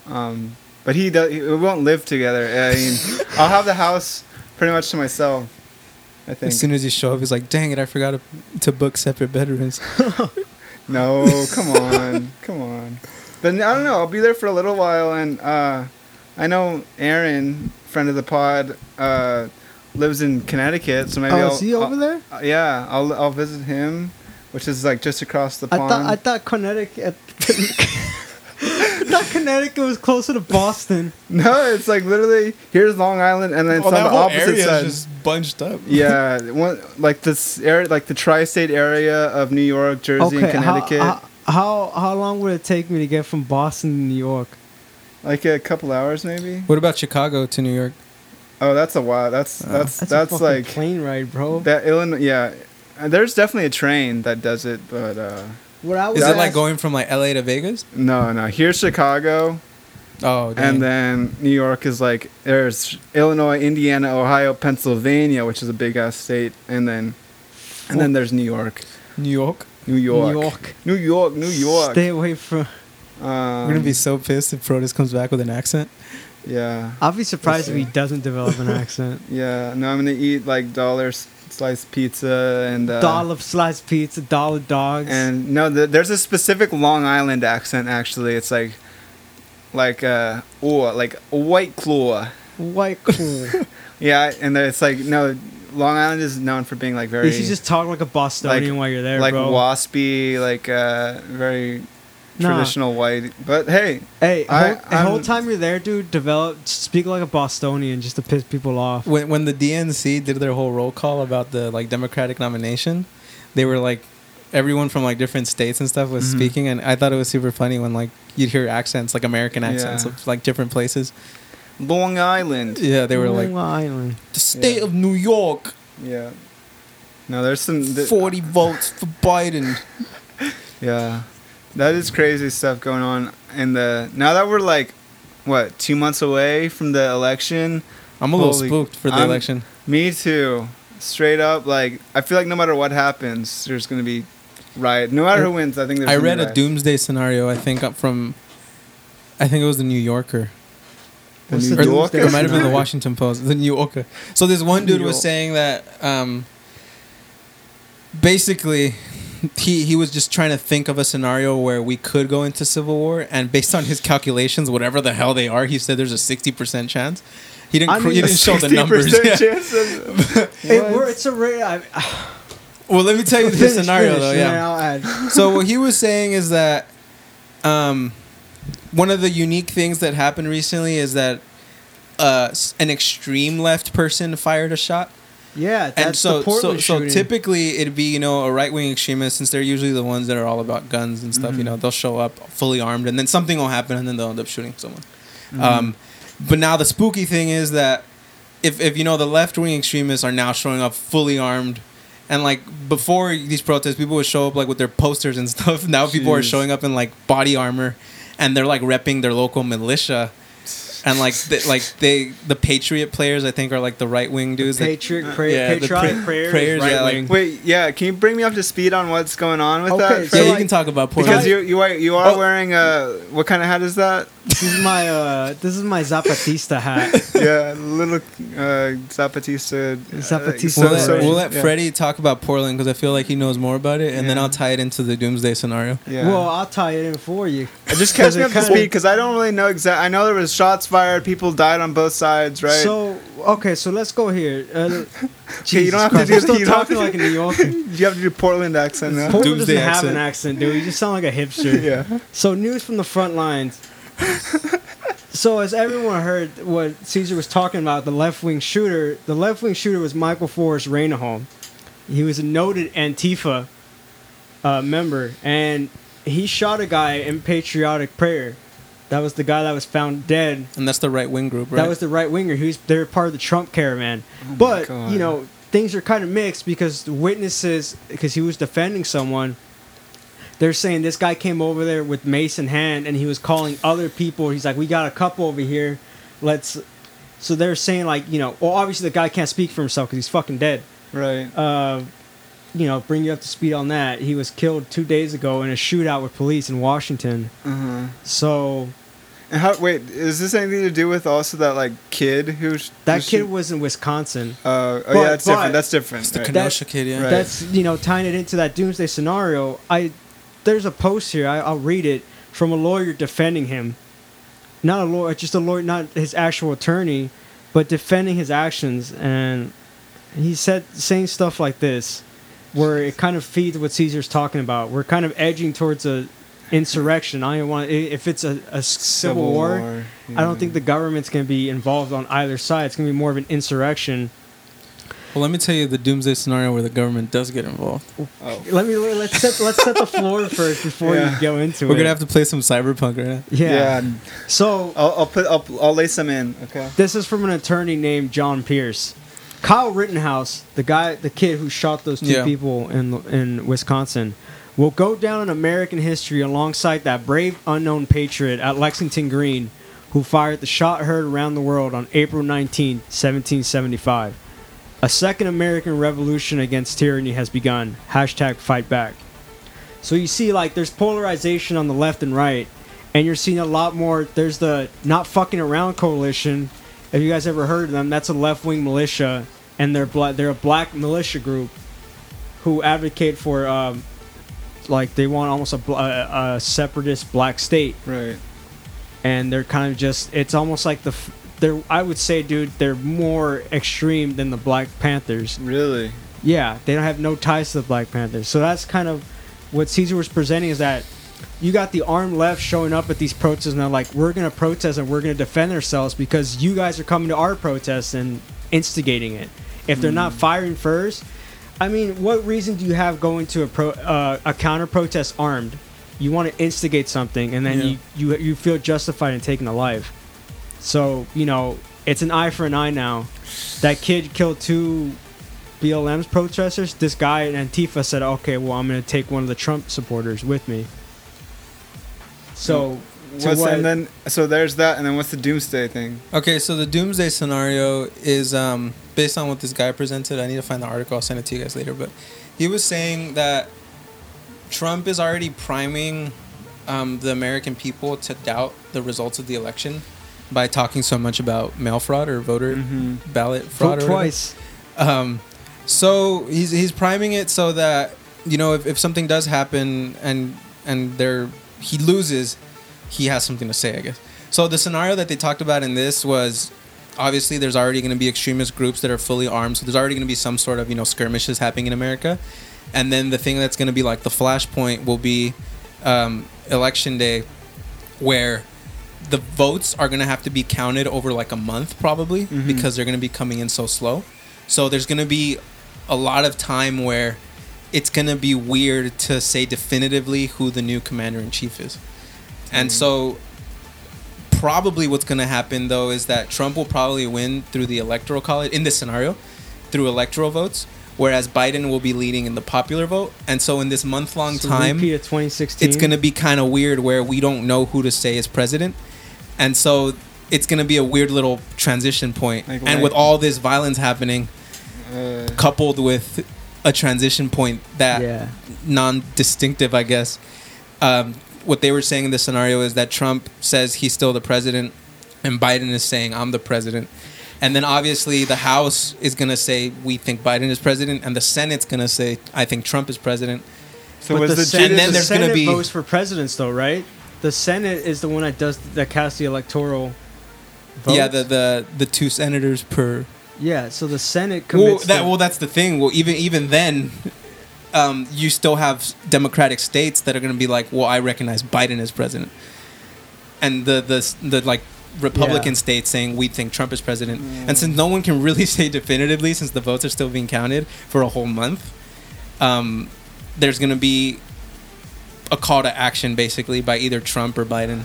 Um, but he does. He, we won't live together. I mean, I'll have the house pretty much to myself, I think. As soon as you show up, he's like, "Dang it, I forgot to, to book separate bedrooms." No, come on, come on. But I don't know. I'll be there for a little while, and uh, I know Aaron, friend of the pod, uh, lives in Connecticut, so maybe oh, I'll. Is he over I'll, there? Uh, yeah, I'll I'll visit him, which is like just across the I pond. Thought, I thought Connecticut. Not Connecticut was closer to Boston. No, it's like literally here's Long Island, and then it's oh, on the opposite side. Just bunched up. Yeah, one, like this area, like the tri-state area of New York, Jersey, okay, and Connecticut. How, how how long would it take me to get from Boston to New York? Like a couple hours, maybe. What about Chicago to New York? Oh, that's a while. That's uh, that's that's, that's a fucking like plane ride, bro. That Illinois, yeah. There's definitely a train that does it, but. Uh, Is it like going from like L A to Vegas? No, no. Here's Chicago. Oh, dang. And then New York is like there's Illinois, Indiana, Ohio, Pennsylvania, which is a big ass state, and then and then there's New York. New York. New York. New York. New York. New York. Stay away from. Um, We're gonna be so pissed if Protus comes back with an accent. Yeah. I'll be surprised if he doesn't develop an accent. Yeah. No, I'm gonna eat like dollars. Sliced pizza and uh, dollar sliced pizza, dollar dogs. And no, the, there's a specific Long Island accent. Actually, it's like, like uh, or like a white claw. White claw. Yeah, and it's like no, Long Island is known for being like very. You should just talk like a Bostonian like, while you're there, like bro. Waspy, like uh, very nah. traditional white. But hey, hey, I, whole, the whole time you're there, dude, develop speak like a Bostonian just to piss people off. When when the D N C did their whole roll call about the like Democratic nomination, they were like everyone from like different states and stuff was mm-hmm. speaking, and I thought it was super funny when like you'd hear accents like American accents yeah. of like different places. Long Island. Yeah, they were Long like Long Island. The state yeah. of New York. Yeah. No, there's some th- forty votes for Biden. Yeah. That is crazy stuff going on in the now that we're like what, two months away from the election. I'm a little Holy, spooked for the I'm, election. Me too. Straight up, like I feel like no matter what happens, there's gonna be riot. No matter who wins, I think there's I read a doomsday scenario, I think up from I think it was the New Yorker. The New Yorker? It might have been the Washington Post. The New Yorker. So this one dude was saying that um, basically he he was just trying to think of a scenario where we could go into civil war, and based on his calculations, whatever the hell they are, he said there's a sixty percent chance. He didn't I mean, he didn't show the numbers. Yeah. Chance of, it, we're, it's a rare. I, I, well, let me tell you the scenario finish, though. Yeah. yeah I'll add. So what he was saying is that um, one of the unique things that happened recently is that uh, an extreme left person fired a shot. Yeah, that's and so, the Portland so, so typically it'd be, you know, a right-wing extremist, since they're usually the ones that are all about guns and stuff, mm-hmm. you know, they'll show up fully armed and then something will happen and then they'll end up shooting someone. Mm-hmm. Um, but now the spooky thing is that if, if, you know, the left-wing extremists are now showing up fully armed, and like before these protests, people would show up like with their posters and stuff. Now Jeez. People are showing up in like body armor and they're like repping their local militia. And like, they, like they, the Patriot players, I think, are like the right wing dudes. The Patriot, that, pray, yeah, patriotic the pra- prayers, prayers, right yeah, wing. Like, wait, yeah. Can you bring me up to speed on what's going on with okay, that? So yeah, like, you can talk about Portland. Because you you are you are oh. wearing a what kind of hat is that? This is my uh, this is my Zapatista hat. Yeah, little uh, Zapatista. Zapatista. We'll, so, let, we'll let yeah. Freddie talk about Portland because I feel like he knows more about it, and yeah. then I'll tie it into the doomsday scenario. Yeah. Well, I'll tie it in for you. I just catch me up to speed because I don't really know exact. I know there was shots. People died on both sides, right? So okay, so let's go here. Uh, okay, you don't have Christ. to do. Still you talking like a New Yorker. You have to do Portland accent. Now. Portland Doomsday doesn't accent. have an accent, dude. You just sound like a hipster. Yeah. So news from the front lines. So as everyone heard, what Caesar was talking about, the left-wing shooter. The left-wing shooter was Michael Forrest Reynaholm. He was a noted Antifa uh, member, and he shot a guy in patriotic prayer. That was the guy that was found dead. And that's the right-wing group, right? That was the right-winger. Who's they were part of the Trump caravan. Oh but, you know, things are kind of mixed because the witnesses, because he was defending someone, they're saying this guy came over there with mace in hand and he was calling other people. He's like, we got a couple over here. Let's... So they're saying, like, you know... Well, obviously the guy can't speak for himself because he's fucking dead. Right. Uh, you know, bring you up to speed on that. He was killed two days ago in a shootout with police in Washington. Mm-hmm. So... And how, wait, is this anything to do with also that, like, kid who... Sh- that who kid sh- was in Wisconsin. Uh, oh, but, yeah, that's different. That's different. It's the right. Kenosha that, kid, yeah. Right. That's, you know, tying it into that doomsday scenario. I There's a post here. I, I'll read it. From a lawyer defending him. Not a lawyer, just a lawyer, not his actual attorney, but defending his actions. And he said, saying stuff like this, where it kind of feeds what Caesar's talking about. We're kind of edging towards a insurrection. I don't want if it's a, a civil, civil war. war. Yeah. I don't think the government's going to be involved on either side. It's going to be more of an insurrection. Well, let me tell you the doomsday scenario where the government does get involved. Oh. Let me let's set let's set the floor first before yeah. you go into We're it. We're gonna have to play some cyberpunk right now. Yeah. yeah. So I'll, I'll put I'll, I'll lay some in. Okay. This is from an attorney named John Pierce. Kyle Rittenhouse, the guy, the kid who shot those two yeah. people in in Wisconsin, will go down in American history alongside that brave unknown patriot at Lexington Green, who fired the shot heard around the world on April nineteenth, seventeen seventy-five. A second American revolution against tyranny has begun. Hashtag fight back. So you see, like, there's polarization on the left and right. And you're seeing a lot more. There's the Not Fucking Around Coalition. Have you guys ever heard of them? That's a left-wing militia. And they're, bla- they're a black militia group who advocate for, um, like, they want almost a, a, a separatist black state. Right. And they're kind of just, it's almost like the... F- They're, I would say, dude, they're more extreme than the Black Panthers. Really? Yeah, they don't have no ties to the Black Panthers. So that's kind of what Caesar was presenting, is that you got the armed left showing up at these protests, and they're like, we're going to protest and we're going to defend ourselves because you guys are coming to our protests and instigating it. If they're mm. not firing first, I mean, what reason do you have going to a, pro, uh, a counter-protest armed? You want to instigate something, and then yeah. you, you, you feel justified in taking a life. So, you know, it's an eye for an eye now. That kid killed two B L M protesters. This guy in Antifa said, okay, well, I'm going to take one of the Trump supporters with me. So, so what, and then so there's that, and then what's the doomsday thing? Okay, so the doomsday scenario is um, based on what this guy presented. I need to find the article. I'll send it to you guys later. But he was saying that Trump is already priming um, the American people to doubt the results of the election. By talking so much about mail fraud or voter mm-hmm. ballot fraud. Vote or twice. Um, so he's he's priming it so that, you know, if, if something does happen and and there he loses, he has something to say, I guess. So the scenario that they talked about in this was, obviously there's already going to be extremist groups that are fully armed. So there's already going to be some sort of, you know, skirmishes happening in America. And then the thing that's going to be like the flashpoint will be um, election day, where the votes are going to have to be counted over like a month probably mm-hmm. because they're going to be coming in so slow. So there's going to be a lot of time where it's going to be weird to say definitively who the new commander-in-chief is. Mm-hmm. And so probably what's going to happen, though, is that Trump will probably win through the electoral college, in this scenario, through electoral votes, whereas Biden will be leading in the popular vote. And so in this month-long so time, repeat of twenty sixteen. It's going to be kind of weird where we don't know who to say is president. And so it's going to be a weird little transition point. Like, and like, with all this violence happening, uh, coupled with a transition point that yeah. non-distinctive, I guess, um, what they were saying in this scenario is that Trump says he's still the president and Biden is saying, I'm the president. And then obviously the House is going to say, we think Biden is president. And the Senate's going to say, I think Trump is president. So was the, the, Senate, and then the there's Senate be, votes for presidents, though, right? The Senate is the one that does that casts the electoral vote. Yeah, the, the, the two senators per. Yeah, so the Senate commits. Well, that, the, well that's the thing. Well, even even then, um, you still have Democratic states that are going to be like, well, I recognize Biden as president, and the the the like Republican yeah. states saying we think Trump is president. Mm. And since no one can really say definitively, since the votes are still being counted for a whole month, um, there's going to be a call to action, basically, by either Trump or Biden.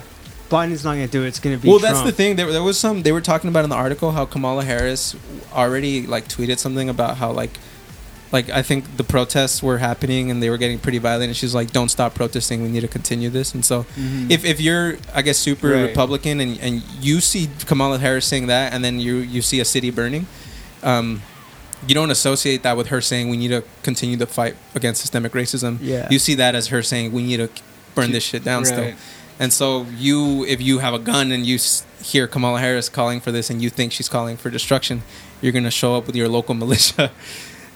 Biden's not going to do it. It's going to be Well, Trump. That's the thing. There, there was some... They were talking about in the article how Kamala Harris already, like, tweeted something about how, like... Like, I think the protests were happening and they were getting pretty violent. And she's like, don't stop protesting. We need to continue this. And so mm-hmm. if, if you're, I guess, super right. Republican and, and you see Kamala Harris saying that and then you, you see a city burning, um, you don't associate that with her saying we need to continue the fight against systemic racism. Yeah. You see that as her saying we need to burn this shit down right. still. And so you, if you have a gun and you hear Kamala Harris calling for this and you think she's calling for destruction, you're going to show up with your local militia.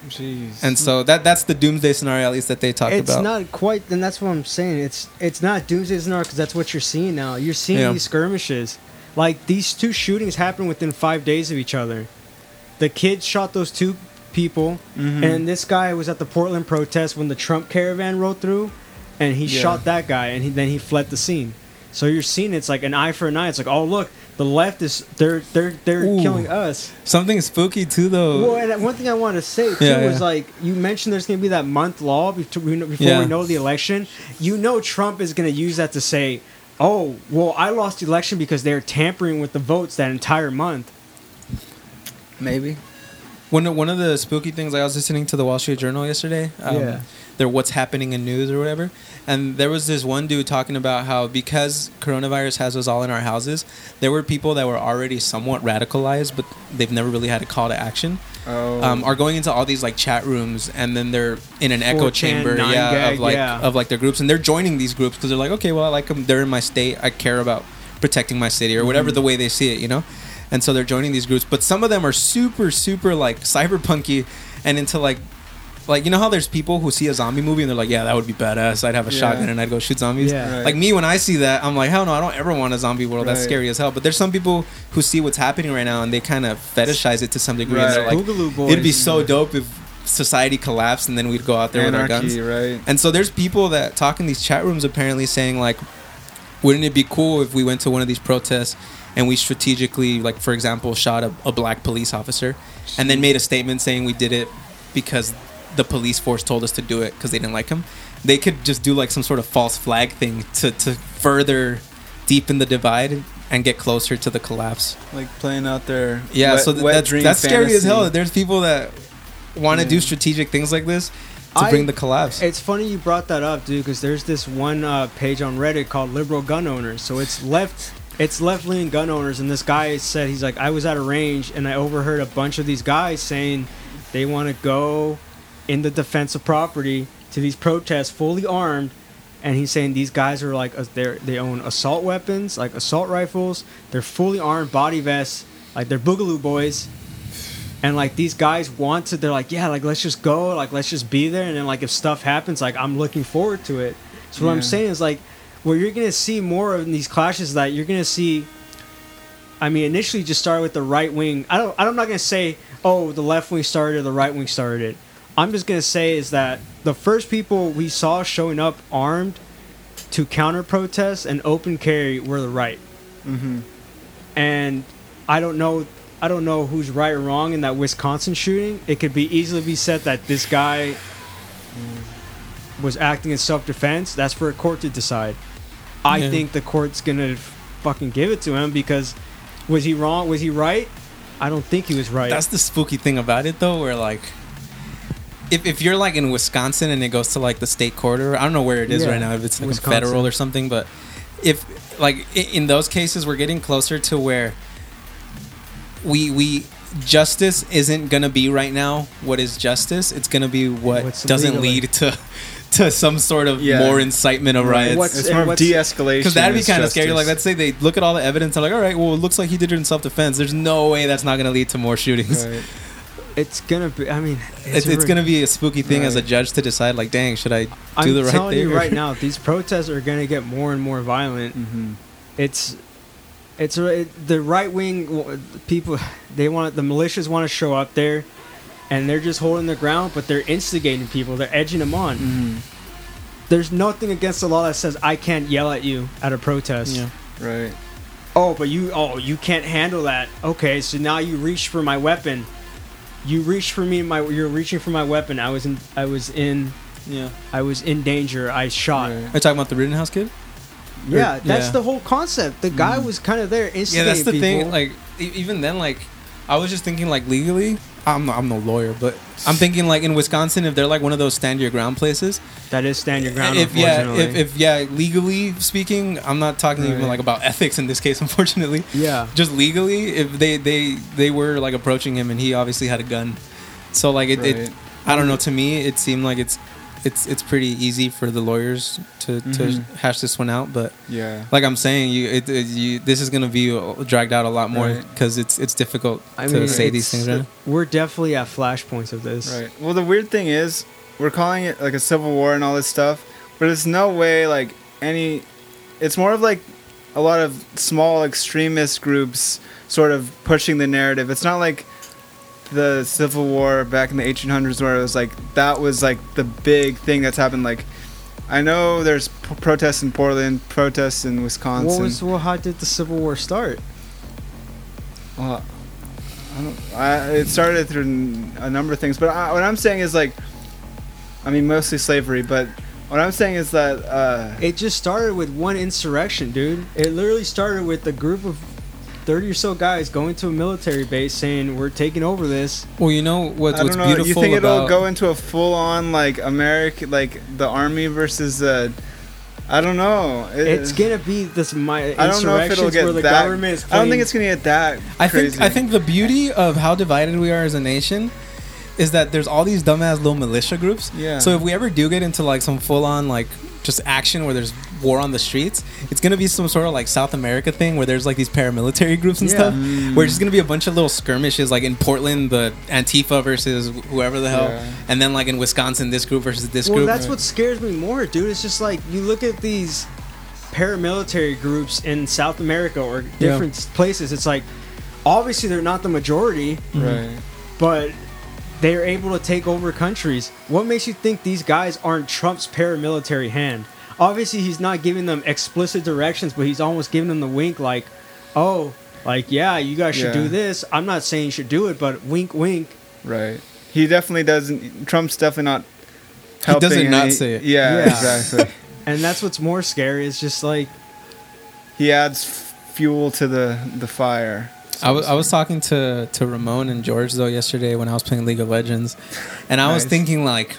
Jeez. And so that that's the doomsday scenario, at least that they talk about. It's not quite, and that's what I'm saying. It's it's not doomsday scenario because that's what you're seeing now. You're seeing yeah. these skirmishes. Like, these two shootings happened within five days of each other. The kid shot those two people, mm-hmm. and this guy was at the Portland protest when the Trump caravan rode through, and he yeah. shot that guy, and he, then he fled the scene. So you're seeing it's like an eye for an eye. It's like, oh, look. The left is they're they're they're Ooh. Killing us. Something spooky too, though. Well, and one thing I want to say too yeah, was yeah. like you mentioned, there's going to be that month law before yeah. we know the election. You know, Trump is going to use that to say, "Oh, well, I lost the election because they're tampering with the votes that entire month." Maybe. One one of the spooky things, I was listening to the Wall Street Journal yesterday. Um, yeah. Their what's happening in news or whatever, and there was this one dude talking about how because coronavirus has us all in our houses, there were people that were already somewhat radicalized, but they've never really had a call to action. Oh. Um, are going into all these like chat rooms, and then they're in an echo chamber, yeah, gag, of like yeah. of like their groups, and they're joining these groups because they're like, okay, well, I like them. They're in my state. I care about protecting my city or whatever mm-hmm. the way they see it, you know. And so they're joining these groups, but some of them are super, super like cyberpunky and into like, like you know how there's people who see a zombie movie and they're like, yeah, that would be badass. I'd have a yeah. shotgun and I'd go shoot zombies. Yeah. Right. Like me, when I see that, I'm like, hell no, I don't ever want a zombie world. Right. That's scary as hell. But there's some people who see what's happening right now and they kind of fetishize it to some degree. Right. And they're like, Boogaloo boys, it'd be so yeah. dope if society collapsed and then we'd go out there Anarchy, with our guns. Right. And so there's people that talk in these chat rooms apparently saying like, wouldn't it be cool if we went to one of these protests and we strategically, like, for example, shot a, a black police officer and then made a statement saying we did it because the police force told us to do it because they didn't like him. They could just do, like, some sort of false flag thing to, to further deepen the divide and get closer to the collapse. Like playing out their yeah, wet, so th- wet that's, dream that's fantasy. Scary as hell. There's people that want to yeah. do strategic things like this to I, bring the collapse. It's funny you brought that up, dude, because there's this one uh, page on Reddit called Liberal Gun Owners. So it's left... It's left-leaning gun owners, and this guy said, he's like, I was at a range, and I overheard a bunch of these guys saying they want to go in the defense of property to these protests fully armed, and he's saying these guys are like, they they own assault weapons, like assault rifles, they're fully armed, body vests, like they're Boogaloo boys, and like these guys want to, they're like, yeah, like let's just go, like let's just be there, and then like if stuff happens, like I'm looking forward to it. So what yeah. I'm saying is like, where you're going to see more of these clashes that you're going to see, I mean, initially just start with the right wing. I don't, I'm not going to say, oh, the left wing started or the right wing started it. I'm just going to say is that the first people we saw showing up armed to counter protests and open carry were the right. Mm-hmm. And I don't know I don't know who's right or wrong in that Wisconsin shooting. It could be easily be said that this guy was acting in self-defense. That's for a court to decide. I yeah. think the court's gonna fucking give it to him because was he wrong? Was he right? I don't think he was right. That's the spooky thing about it, though. Where like, if if you're like in Wisconsin and it goes to like the state court, or I don't know where it is yeah. right now, if it's like Wisconsin. Federal or something, but if like in those cases, we're getting closer to where we we. justice isn't gonna be right now what is justice. It's gonna be what what's doesn't lead to to some sort of yeah. more incitement of riots. What's, it's more de-escalation. Because that'd be kind of scary. Like, let's say they look at all the evidence and like, all right, well, it looks like he did it in self-defense. There's no way that's not gonna lead to more shootings. Right. It's gonna be. I mean, it's, it's, it's gonna be a spooky thing right. as a judge to decide. Like, dang, should I do I'm the right thing? I'm telling you right now, these protests are gonna get more and more violent. Mm-hmm. It's. It's the right wing people. They want the militias want to show up there, and they're just holding the ground, but they're instigating people. They're edging them on. Mm-hmm. There's nothing against the law that says I can't yell at you at a protest. Yeah. Right. Oh, but you. Oh, you can't handle that. Okay, so now you reach for my weapon. You reach for me. My you're reaching for my weapon. I was in. I was in. Yeah. I was in danger. I shot. Right. Are you talking about the Rittenhouse kid? Yeah, or, that's yeah. the whole concept. The guy mm. was kind of there instigating. Yeah, that's the people. thing. Like e- even then, like I was just thinking, like legally, I'm not, I'm no lawyer, but I'm thinking like in Wisconsin, if they're like one of those stand your ground places, that is stand your ground. If yeah, if, if yeah, legally speaking, I'm not talking right. even like about ethics in this case, unfortunately. Yeah, just legally, if they they they were like approaching him, and he obviously had a gun, so like it, right. it I don't know. To me, it seemed like it's. It's it's pretty easy for the lawyers to, to mm-hmm. hash this one out, but yeah, like I'm saying, you, it, it, you this is gonna be dragged out a lot more because right. it's it's difficult I to mean, say these things. Right? We're definitely at flashpoints of this. Right. Well, the weird thing is, we're calling it like a civil war and all this stuff, but it's no way like any. It's more of like a lot of small extremist groups sort of pushing the narrative. It's not like the Civil War back in the eighteen hundreds where it was like that was like the big thing that's happened. Like I know there's p- protests in Portland, protests in Wisconsin. What was, well, how did the Civil War start? Well, I don't, I, it started through a number of things, but I, what I'm saying is like, I mean mostly slavery, but what I'm saying is that uh, it just started with one insurrection, dude. It literally started with a group of thirty or so guys going to a military base saying we're taking over this. Well, you know what's, what's know. beautiful. You think about it'll go into a full-on like America, like the army versus uh, I don't know. It, it's gonna be this. My I don't know if it'll get that. I don't think it's gonna get that. I crazy. think I think the beauty of how divided we are as a nation is that there's all these dumbass little militia groups. Yeah. So if we ever do get into like some full-on like just action where there's war on the streets, it's gonna be some sort of like South America thing where there's like these paramilitary groups and yeah. stuff mm. where it's just gonna be a bunch of little skirmishes like in Portland the Antifa versus whoever the hell yeah. and then like in Wisconsin this group versus this well, group. Well, that's right. what scares me more, dude. It's just like you look at these paramilitary groups in South America or different yeah. places. It's like obviously they're not the majority, right? But they're able to take over countries. What makes you think these guys aren't Trump's paramilitary hand? Obviously, he's not giving them explicit directions, but he's almost giving them the wink, like, oh, like, yeah, you guys should yeah. do this. I'm not saying you should do it, but wink, wink. Right. He definitely doesn't. Trump's definitely not helping. He doesn't not he, say it. Yeah, yeah. exactly. And that's what's more scary. It's just like he adds f- fuel to the, the fire. I was I was talking to, to Ramon and George though yesterday when I was playing League of Legends, and I nice. was thinking like,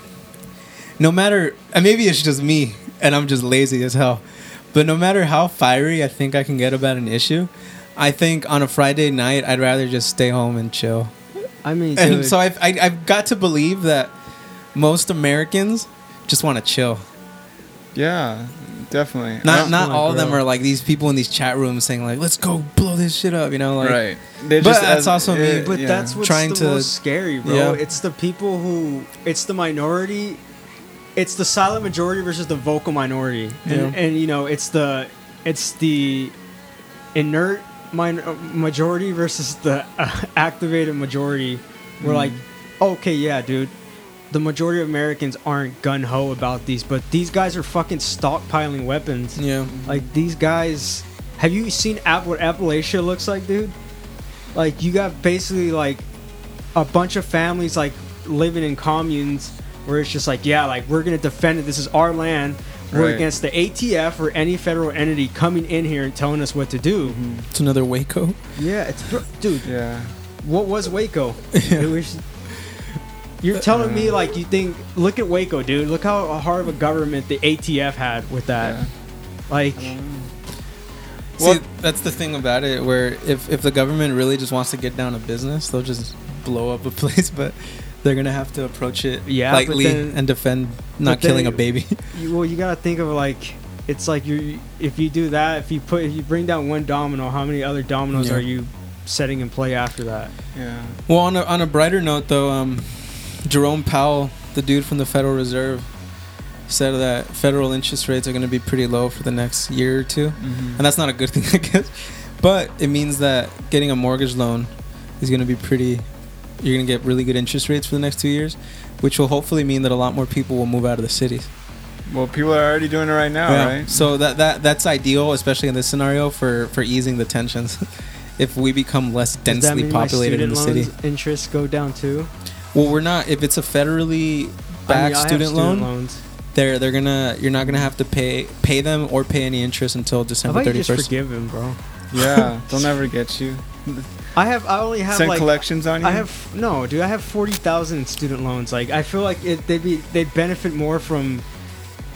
no matter and maybe it's just me and I'm just lazy as hell, but no matter how fiery I think I can get about an issue, I think on a Friday night I'd rather just stay home and chill. I mean, and dude. so I've I, I've got to believe that most Americans just want to chill. Yeah. Definitely. Not not all of them are like these people in these chat rooms saying like, let's go blow this shit up, you know? Like, right. Just, but that's also me. But yeah. that's what's Trying the to, most scary, bro. Yeah. It's the people who... It's the minority. It's the silent majority versus the vocal minority. And, yeah. and you know, it's the it's the inert min- majority versus the uh, activated majority. We're mm. like, okay, yeah, dude. The majority of Americans aren't gun-ho about these, but these guys are fucking stockpiling weapons. Yeah. Like, these guys... Have you seen App- what Appalachia looks like, dude? Like, you got basically, like, a bunch of families, like, living in communes where it's just like, yeah, like, we're going to defend it. This is our land. Right. We're against the A T F or any federal entity coming in here and telling us what to do. Mm-hmm. It's another Waco. Yeah. It's, dude. Yeah. What was Waco? Yeah. It was... You're telling me, like, you think... Look at Waco, dude. Look how hard of a government the A T F had with that. Yeah. Like... Well, see, that's the thing about it, where if, if the government really just wants to get down to business, they'll just blow up a place, but they're going to have to approach it yeah, lightly then, and defend not killing then, a baby. You, well, you got to think of, like... It's like you if you do that, if you put if you bring down one domino, how many other dominoes yeah. are you setting in play after that? Yeah. Well, on a, on a brighter note, though... um. Jerome Powell, the dude from the Federal Reserve, said that federal interest rates are going to be pretty low for the next year or two. Mm-hmm. And that's not a good thing, I guess. But it means that getting a mortgage loan is going to be pretty... You're going to get really good interest rates for the next two years, which will hopefully mean that a lot more people will move out of the cities. Well, people are already doing it right now, yeah. right? So that, that that's ideal, especially in this scenario, for, for easing the tensions. If we become less densely populated in the city. Does that mean my student loans interest go down too? Well, we're not. If it's a federally backed I mean, I student, student loan, loans. They're they're gonna you're not gonna have to pay pay them or pay any interest until December thirty first. Just forgive him, bro. Yeah, they'll never get you. I have I only have Send like collections on you. I have no, dude. I have forty thousand in student loans. Like I feel like it, they'd be they'd benefit more from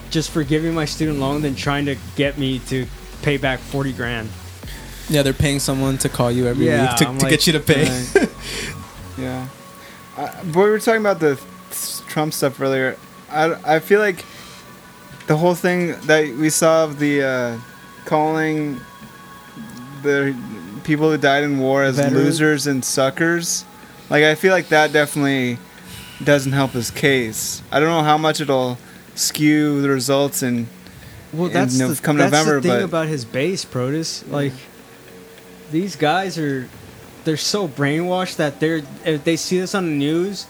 just forgiving my student loan than trying to get me to pay back forty grand. Yeah, they're paying someone to call you every yeah, week to, to like, get you to pay. Like, yeah, I, but we were talking about the Trump stuff earlier. I, I feel like the whole thing that we saw of the uh, calling the people who died in war as Veterans. losers and suckers, like I feel like that definitely doesn't help his case. I don't know how much it'll skew the results in. Well, that's in, the, come that's November, the thing but, about his base, Protus. Yeah. Like these guys are, they're so brainwashed that they're if they see this on the news.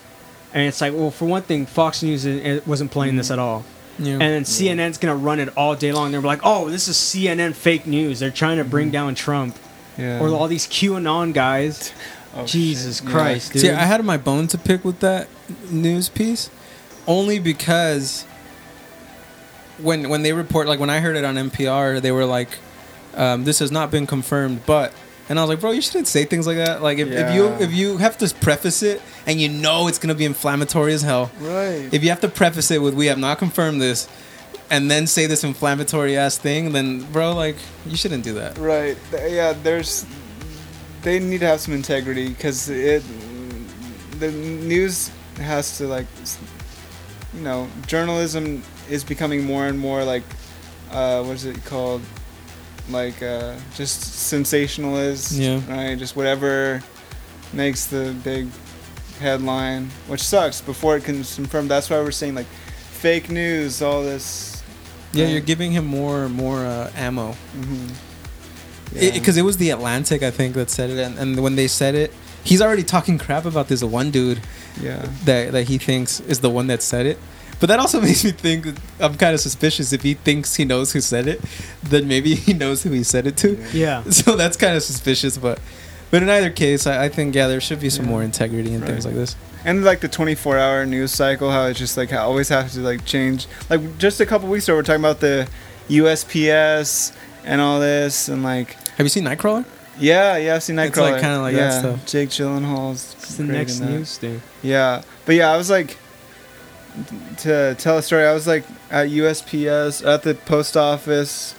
And it's like, well, for one thing, Fox News wasn't playing this at all. Yeah. And then C N N's going to run it all day long. They're like, oh, this is C N N fake news. They're trying to bring mm-hmm. down Trump. Yeah. Or all these QAnon guys. Oh, Jesus shit. Christ, yeah. dude. See, I had my bone to pick with that news piece. Only because when when they report, like when I heard it on N P R, they were like, um, this has not been confirmed, but... And I was like, bro, you shouldn't say things like that. Like, if, yeah. if you if you have to preface it and you know it's going to be inflammatory as hell. Right. If you have to preface it with, we have not confirmed this, and then say this inflammatory-ass thing, then, bro, like, you shouldn't do that. Right. Yeah, there's... They need to have some integrity because it... The news has to, like... You know, journalism is becoming more and more, like... Uh, what is it called? Like uh, just sensationalist, yeah. right? Just whatever makes the big headline, which sucks. Before it can confirm, that's why we're seeing like fake news, all this. Yeah, um, you're giving him more, more uh, ammo. Because mm-hmm. yeah. it was the Atlantic, I think, that said it, and, and when they said it, he's already talking crap about this one dude. Yeah, that that he thinks is the one that said it. But that also makes me think that I'm kind of suspicious. If he thinks he knows who said it, then maybe he knows who he said it to. Yeah. So that's kind of suspicious. But but in either case, I, I think, yeah, there should be some yeah. more integrity and right. things like this. And like the twenty-four hour news cycle, how it's just like how always have to like change. Like just a couple weeks ago, we're talking about the U S P S and all this. And like. Have you seen Nightcrawler? Yeah, yeah, I've seen Nightcrawler. It's like, kind of like yeah. that stuff. Jake Gyllenhaal's. It's the next that. news thing. Yeah. But yeah, I was like. To tell a story, I was like at U S P S at the post office,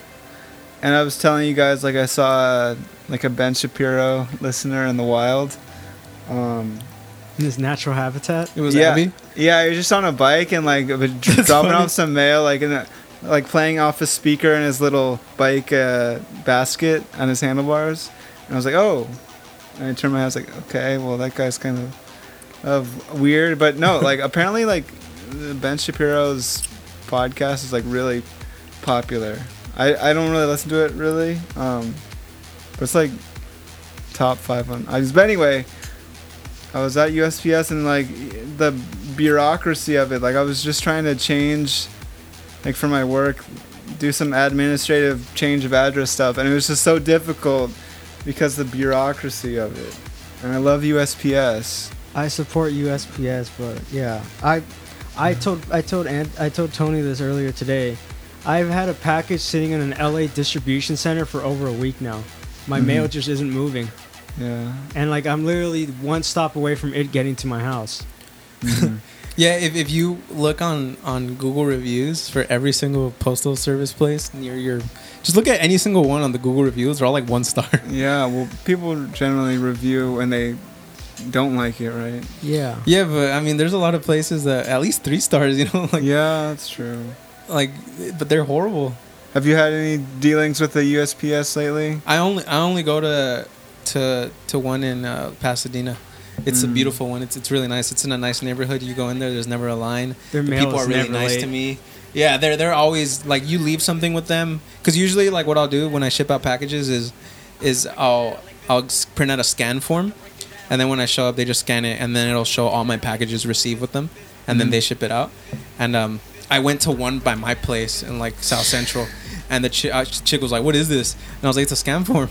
and I was telling you guys like I saw uh, like a Ben Shapiro listener in the wild, um, in his natural habitat. It was yeah, Abby? yeah. He was just on a bike and like dropping funny. off some mail, like in the, like playing off a speaker in his little bike uh, basket on his handlebars. And I was like, oh, and I turned my head. I was like, okay, well that guy's kind of of weird, but no, like apparently like. Ben Shapiro's podcast is like really popular. I, I don't really listen to it really, um, but it's like top five on. I just, but anyway, I was at U S P S and like the bureaucracy of it. Like I was just trying to change, like for my work, do some administrative change of address stuff, and it was just so difficult because the bureaucracy of it. And I love U S P S. I support U S P S, but yeah, I. I told I told Ant, I told Tony this earlier today. I've had a package sitting in an L A distribution center for over a week now. My mm-hmm. mail just isn't moving. Yeah. And like I'm literally one stop away from it getting to my house. Mm-hmm. yeah. If if you look on, on Google reviews for every single postal service place near your, just look at any single one on the Google reviews. They're all like one star. Yeah. Well, people generally review and they. Don't like it, right? Yeah. Yeah, but I mean, there's a lot of places that at least three stars, you know? Like, yeah, that's true. Like, but they're horrible. Have you had any dealings with the U S P S lately? I only I only go to to to one in uh, Pasadena. It's mm. a beautiful one. It's it's really nice. It's in a nice neighborhood. You go in there, there's never a line. Their the mail people is are really never nice late. to me. Yeah, they're they're always like you leave something with them because usually like what I'll do when I ship out packages is is I'll I'll print out a scan form. And then when I show up, they just scan it, and then it'll show all my packages received with them, and mm-hmm. then they ship it out. And um, I went to one by my place in, like, South Central, and the ch- uh, chick was like, what is this? And I was like, it's a scam form.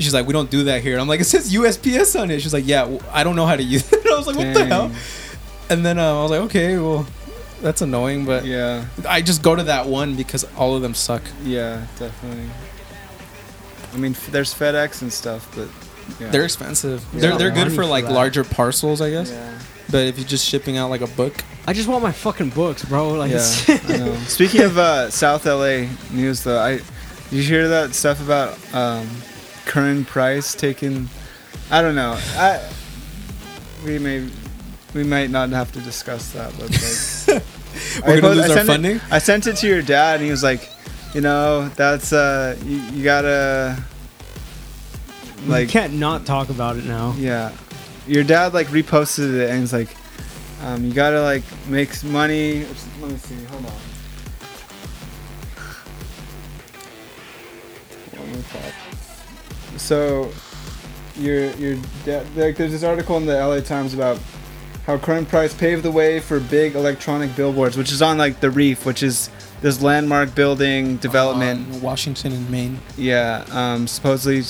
She's like, we don't do that here. And I'm like, it says U S P S on it. She's like, yeah, well, I don't know how to use it. And I was like, Dang. what the hell? And then uh, I was like, okay, well, that's annoying, but yeah, I just go to that one because all of them suck. Yeah, definitely. I mean, there's FedEx and stuff, but yeah. They're expensive. Yeah. They're they're good for like for larger parcels, I guess. Yeah. But if you're just shipping out like a book, I just want my fucking books, bro. Like, yeah, I know. Speaking of uh, South L A news, though, I you hear that stuff about um, Curran Price taking? I don't know. I we may we might not have to discuss that, but like, we're I, gonna lose I our funding. It, I sent it to your dad, and he was like, you know, that's uh, you, you gotta. Like, you can't not talk about it now. Yeah. Your dad, like, reposted it, and he's like, um, you gotta, like, make money. Let me see. Hold on. One more thought. So, your, your dad, like, there's this article in the L A Times about how Curran Price paved the way for big electronic billboards, which is on, like, the Reef, which is this landmark building development. Um, Washington and Maine. Yeah. Um, supposedly,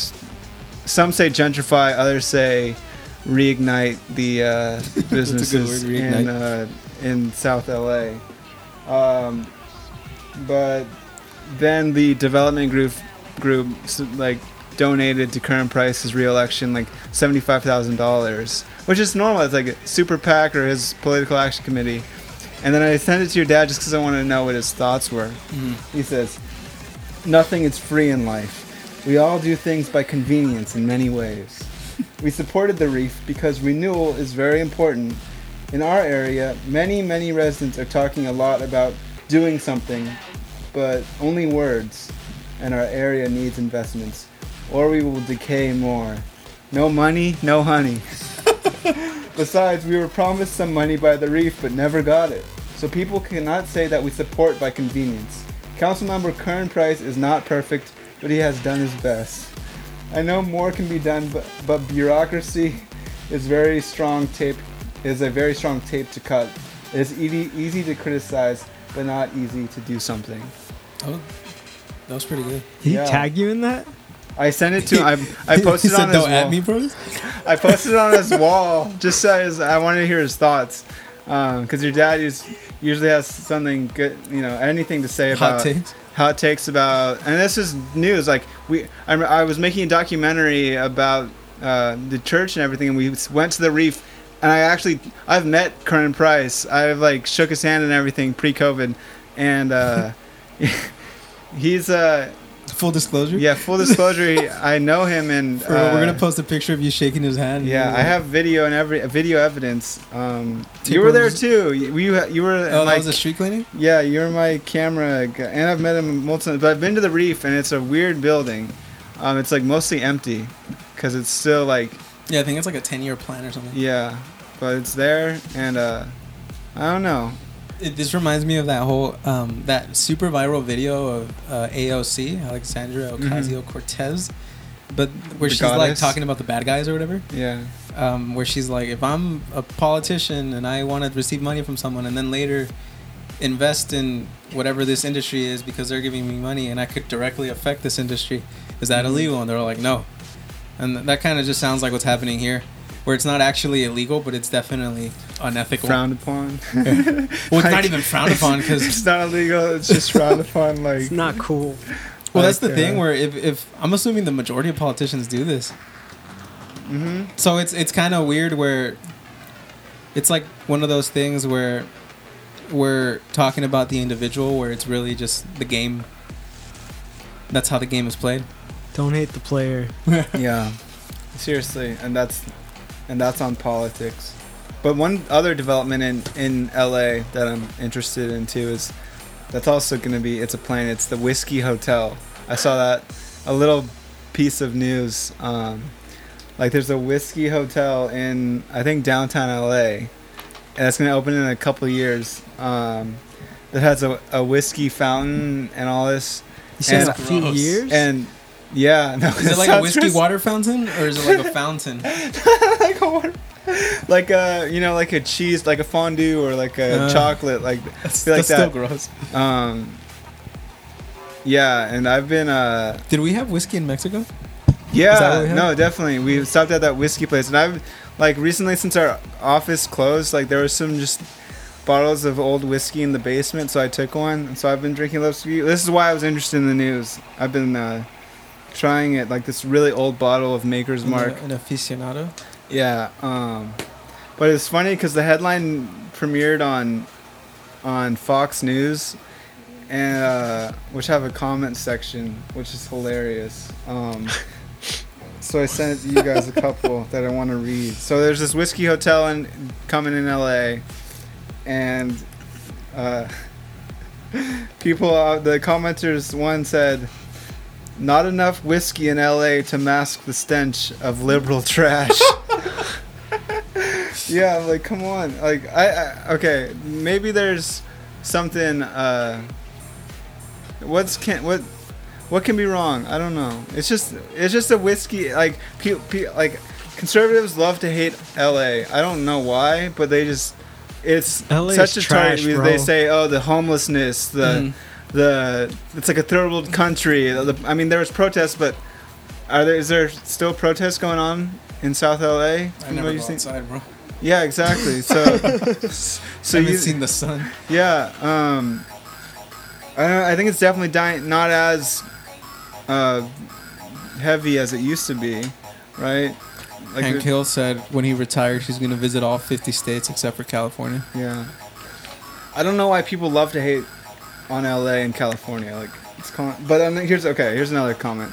some say gentrify, others say reignite the uh, businesses word, reignite. In, uh, in South L A. Um, but then the development group group like donated to Curran Price's re-election like seventy-five thousand dollars, which is normal. It's like a super PAC or his political action committee. And then I sent it to your dad just because I wanted to know what his thoughts were. Mm-hmm. He says, "Nothing is free in life. We all do things by convenience in many ways. We supported the Reef because renewal is very important. In our area, many, many residents are talking a lot about doing something, but only words, and our area needs investments, or we will decay more. No money, no honey. Besides, we were promised some money by the Reef, but never got it. So people cannot say that we support by convenience. Councilmember Curran Price is not perfect, but he has done his best. I know more can be done, but, but bureaucracy is very strong tape. Is a very strong tape to cut. It is easy, easy to criticize, but not easy to do something." Oh, that was pretty good. Did yeah. he tag you in that? I sent it to him. I, I posted it on his wall. At me, bros? I posted it on his wall just so his, I wanted to hear his thoughts, because um, your dad is, usually has something good, you know, anything to say about. Hot takes. How it takes about, and this is news. Like we, I, I was making a documentary about uh, the church and everything, and we went to the Reef. And I actually, I've met Curran Price. I've like shook his hand and everything pre-COVID, and uh, he's uh, full disclosure. Yeah, full disclosure. he, I know him, and uh, we're gonna post a picture of you shaking his hand. Yeah, I have video and every video evidence. Um, you were there too. You you were. Oh, my, that was a street cleaning. Yeah, you're my camera guy, and I've met him multiple times. But I've been to the Reef, and it's a weird building. Um, it's like mostly empty, because it's still like. Yeah, I think it's like a ten-year plan or something. Yeah, but it's there, and uh, I don't know. It, this reminds me of that whole um, that super viral video of uh, A O C, Alexandria Ocasio-Cortez, mm-hmm. but where the she's goddess. Like talking about the bad guys or whatever. Yeah. Um, where she's like, if I'm a politician and I want to receive money from someone, and then later invest in whatever this industry is because they're giving me money and I could directly affect this industry, is that mm-hmm. illegal? And they're like, no. And that kind of just sounds like what's happening here, where it's not actually illegal, but it's definitely unethical. Frowned upon. Yeah. Well, it's like, not even frowned upon because it's not illegal. It's just frowned upon. Like it's not cool. Well, like, that's the uh, thing where if, if I'm assuming the majority of politicians do this, mm-hmm. so it's it's kind of weird where it's like one of those things where we're talking about the individual, where it's really just the game. That's how the game is played. Don't hate the player. Yeah, seriously, and that's. And that's on politics. But one other development in, in L A that I'm interested in too is that's also going to be, it's a plan, it's the Whiskey Hotel. I saw that, a little piece of news. Um, like there's a Whiskey Hotel in, I think, downtown L A. And that's going to open in a couple of years. Um, that has a, a whiskey fountain and all this. You said a few years? And... Yeah, no. Is it like a whiskey crazy. Water fountain, or is it like a fountain? Like a water, like a you know, like a cheese, like a fondue, or like a uh, chocolate, like that's, like that's that. Still gross. Um, yeah, and I've been. Uh, Did we have whiskey in Mexico? Yeah, no, definitely. We stopped at that whiskey place, and I've like recently, since our office closed, like there was some just bottles of old whiskey in the basement, so I took one. And so I've been drinking low whiskey. This is why I was interested in the news. I've been uh, trying it, like this really old bottle of Maker's Mark. An aficionado? Yeah. Um, but it's funny because the headline premiered on on Fox News, and uh, which have a comment section, which is hilarious. Um, so I sent it to you guys a couple that I want to read. So there's this whiskey hotel in coming in L A, and uh, people, uh, the commenters, one said, "Not enough whiskey in L A to mask the stench of liberal trash." Yeah, like, come on. Like, I, I okay, maybe there's something, uh, what's can what what can be wrong? I don't know. It's just it's just a whiskey, like pe- pe- like conservatives love to hate L A. I don't know why, but they just it's L A's such a trash, target. They say, "Oh, the homelessness, the mm. the it's like a third world country." The, I mean, there was protests, but are there is there still protests going on in South L A? I never go outside, bro. Yeah, exactly. So, so you've seen the sun. Yeah, um, I don't know, I think it's definitely dying, not as uh, heavy as it used to be, right? Like Hank Hill said when he retires, he's going to visit all fifty states except for California. Yeah, I don't know why people love to hate on L A and California. Like, it's con- but um, here's okay. Here's another comment.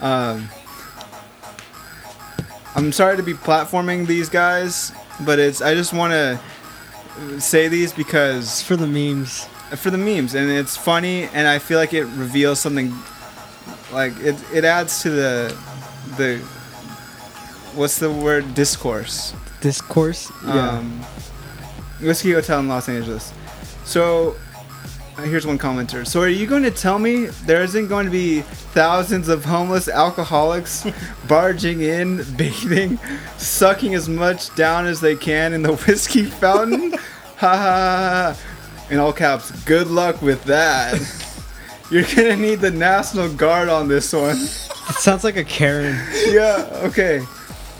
Um, I'm sorry to be platforming these guys, but it's I just want to say these because it's for the memes, for the memes, and it's funny, and I feel like it reveals something. Like it, it adds to the the what's the word discourse. Discourse. Yeah. Um, Whiskey Hotel in Los Angeles. So here's one commenter. "So are you going to tell me there isn't going to be thousands of homeless alcoholics barging in, bathing, sucking as much down as they can in the whiskey fountain? Ha ha ha." In all caps, "Good luck with that. You're going to need the National Guard on this one." It sounds like a Karen. Yeah, okay.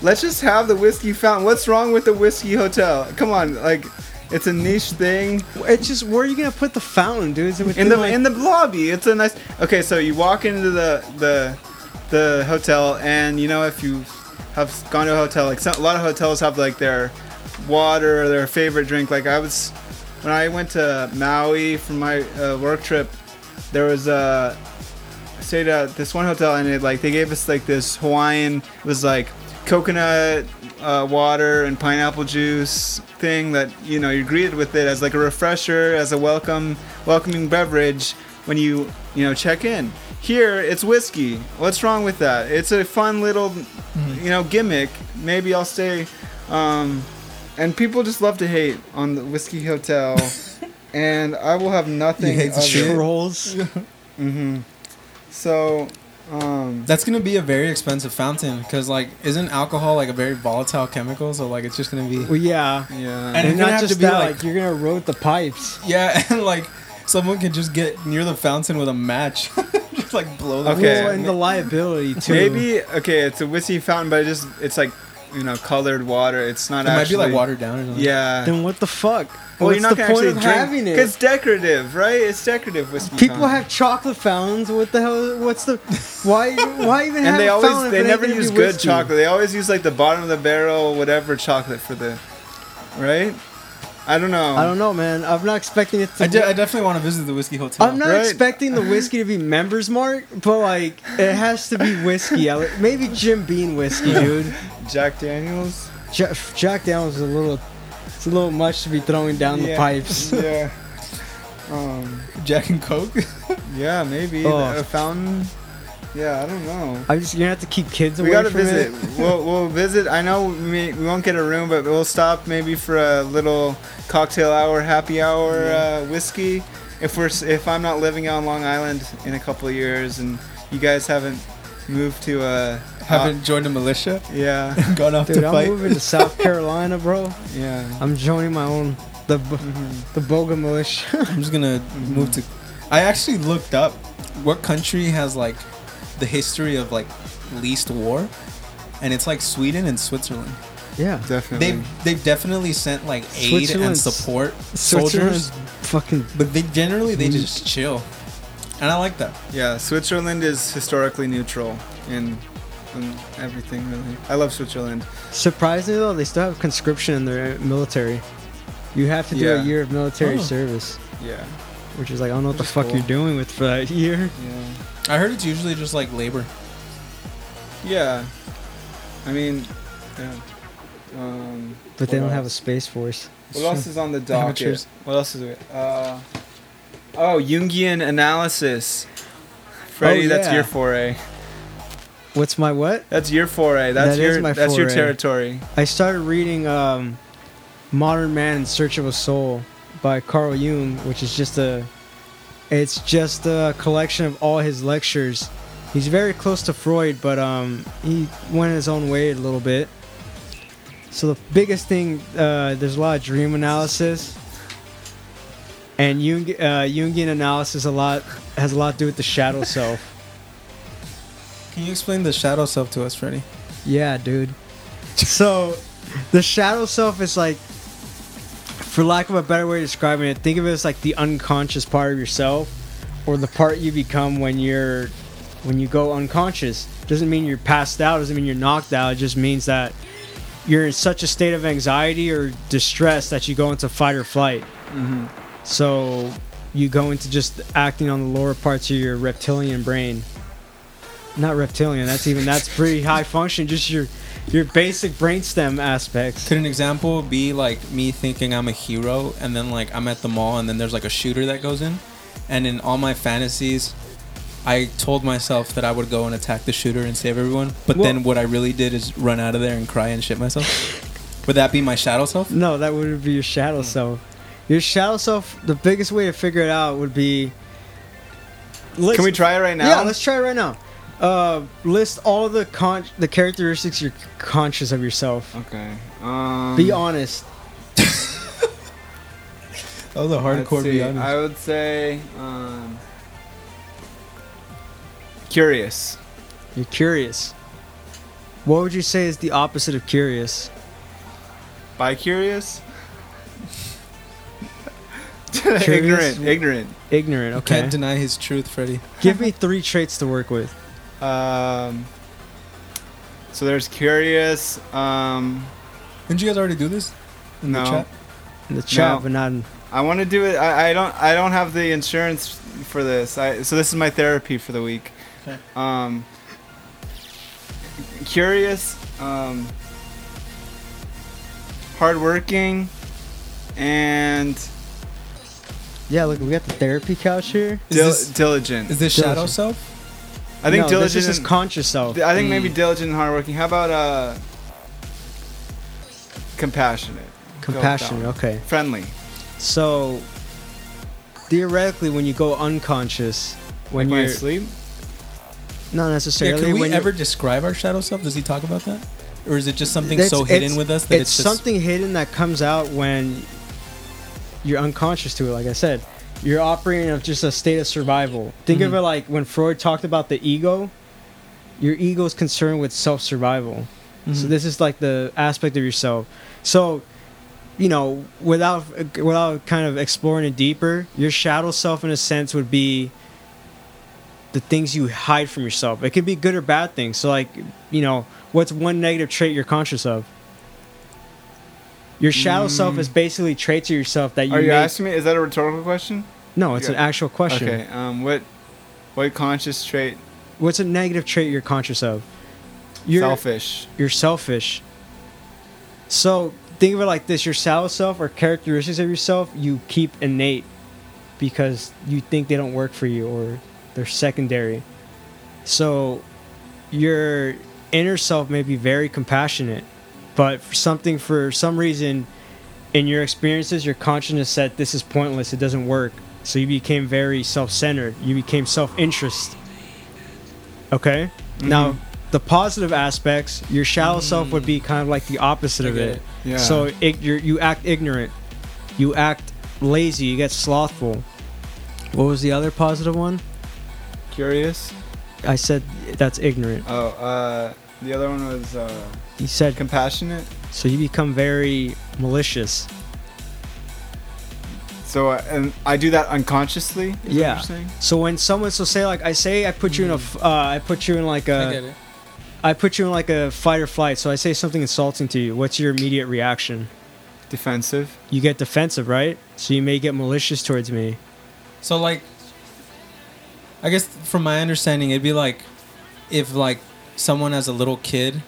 Let's just have the whiskey fountain. What's wrong with the whiskey hotel? Come on, like... It's a niche thing. It's just, where are you gonna put the fountain, dude? It in the like- in the lobby. It's a nice. Okay, so you walk into the the the hotel, and you know if you have gone to a hotel, like some, a lot of hotels have like their water or their favorite drink. Like I was when I went to Maui for my uh, work trip, there was a I stayed at this one hotel, and it like they gave us like this Hawaiian. It was like coconut. Uh, water and pineapple juice thing that, you know, you're greeted with it as like a refresher, as a welcome, welcoming beverage when you, you know, check in. Here, it's whiskey. What's wrong with that? It's a fun little, you know, gimmick. Maybe I'll stay. Um, and people just love to hate on the Whiskey Hotel, and I will have nothing. You hate the trolls. Mm-hmm. So. Um, That's gonna be a very expensive fountain because, like, isn't alcohol like a very volatile chemical? So, like, it's just gonna be. Well, yeah, yeah, and, and not just that. Like, like, you're gonna erode the pipes. Yeah, and like, someone can just get near the fountain with a match, just like blow the. Okay, well, and the liability too. Maybe okay, it's a whiskey fountain, but it just it's like, you know, colored water. It's not. It actually, might be like watered down or something. Yeah. Then what the fuck? Well, what's you're not the point of having it? It's decorative, right? It's decorative whiskey. People fountain. Have chocolate fountains. What the hell? What's the? Why? Why even? And have they always fountain they, they never use good whiskey? Chocolate. They always use like the bottom of the barrel, whatever chocolate for the, right? I don't know. I don't know, man. I'm not expecting it to. I, de- I definitely want to visit the Whiskey Hotel. I'm not right? expecting the whiskey to be Members Mark, but like it has to be whiskey. Maybe Jim Beam whiskey, dude. Jack Daniels. Ja- Jack Daniels is a little. It's a little much to be throwing down yeah, the pipes. Yeah. Um, Jack and Coke? Yeah, maybe. Oh. A fountain? Yeah, I don't know. I just, you're going to have to keep kids away from it. We got to visit. We'll, we'll visit. I know we, we won't get a room, but we'll stop maybe for a little cocktail hour, happy hour mm-hmm. uh, whiskey. If we're if I'm not living on Long Island in a couple of years and you guys haven't moved to a... Haven't joined the militia? Yeah. Gone off Dude, to I'm fight? Dude, I'm moving to South Carolina, bro. Yeah. I'm joining my own... The mm-hmm. the Boga militia. I'm just gonna mm-hmm. move to... I actually looked up what country has, like, the history of, like, least war. And it's, like, Sweden and Switzerland. Yeah, definitely. They've, they've definitely sent like aid and support soldiers. Fucking, but they generally they just chill, and I like that. Yeah, Switzerland is historically neutral in, in everything. Really, I love Switzerland. Surprisingly though, they still have conscription in their military. You have to do yeah. a year of military oh. service. Yeah, which is like I don't know what the fuck cool. you're doing with for that year. Yeah, I heard it's usually just like labor. Yeah, I mean. Yeah. Um, but they don't else? have a space force. What sure. else is on the docket? What else is it? Uh, oh, Jungian analysis. Freddie, oh, yeah. that's your foray. What's my what? That's your foray. That's that your is my that's foray. your territory. I started reading um, Modern Man in Search of a Soul by Carl Jung, which is just a it's just a collection of all his lectures. He's very close to Freud, but um, he went his own way a little bit. So the biggest thing, uh, there's a lot of dream analysis, and Jung, uh, Jungian analysis a lot has a lot to do with the shadow self. Can you explain the shadow self to us, Freddie? Yeah, dude. So the shadow self is like, for lack of a better way of describing it, think of it as like the unconscious part of yourself, or the part you become when you're when you go unconscious. Doesn't mean you're passed out. Doesn't mean you're knocked out. It just means that you're in such a state of anxiety or distress that you go into fight or flight. Mm-hmm. So you go into just acting on the lower parts of your reptilian brain. Not reptilian. That's even that's pretty high function. Just your your basic brainstem aspects. Could an example be like me thinking I'm a hero and then like I'm at the mall and then there's like a shooter that goes in, and in all my fantasies, I told myself that I would go and attack the shooter and save everyone, but well, then what I really did is run out of there and cry and shit myself. Would that be my shadow self? No, that wouldn't be your shadow mm. self. Your shadow self, the biggest way to figure it out would be... Can we try it right now? Yeah, let's try it right now. Uh, list all the con- the characteristics you're conscious of yourself. Okay. Um, be honest. That was a hardcore be honest. I would say... Um, Curious. You're curious. What would you say is the opposite of curious? Bicurious? Ignorant. Ignorant. Ignorant, okay. You can't deny his truth, Freddie. Give me three traits to work with. Um. So there's curious. Um. Didn't you guys already do this? In no. the chat? In the chat, no. but not in... I want to do it. I, I don't I don't have the insurance for this. I, so this is my therapy for the week. Um, curious, um, hardworking, and yeah. Look, we got the therapy couch here. Dil- this, diligent. Is this diligent. Shadow self? I think no, diligent this is and, conscious self. I think mm. maybe diligent and hardworking. How about uh, compassionate? Compassionate. Okay. Friendly. So theoretically, when you go unconscious, when like you're asleep. Not necessarily. Yeah, can we when ever describe our shadow self? Does he talk about that? Or is it just something so hidden with us that it's, it's just... something hidden that comes out when you're unconscious to it, like I said. You're operating of just a state of survival. Think mm-hmm. of it like when Freud talked about the ego. Your ego is concerned with self-survival. Mm-hmm. So this is like the aspect of yourself. So, you know, without without kind of exploring it deeper, your shadow self in a sense would be the things you hide from yourself. It could be good or bad things. So, like, you know, what's one negative trait you're conscious of? Your shadow mm. self is basically traits of yourself that you. Are you make... asking me? Is that a rhetorical question? No, it's yeah. an actual question. Okay. Um. What? What conscious trait? What's a negative trait you're conscious of? You're, selfish. You're selfish. So think of it like this: your shadow self or characteristics of yourself you keep innate because you think they don't work for you or. They're secondary. So your inner self may be very compassionate, but for something for some reason in your experiences, your consciousness said this is pointless, it doesn't work. So you became very self-centered. You became self-interest. Okay? Mm-hmm. Now, the positive aspects, your shallow mm-hmm. self would be kind of like the opposite of it. it. Yeah. So it, you're, you act ignorant. You act lazy. You get slothful. What was the other positive one? Curious? I said that's ignorant. Oh, uh, the other one was... Uh, you said... Compassionate? So you become very malicious. So uh, and I do that unconsciously. Is yeah. What you're saying? So when someone, so say like I say I put you mm. in a, uh, I put you in like a, I get it. I put you in like a fight or flight. So I say something insulting to you. What's your immediate reaction? Defensive. You get defensive, right? So you may get malicious towards me. So like, I guess from my understanding, it'd be like, if like someone as a little kid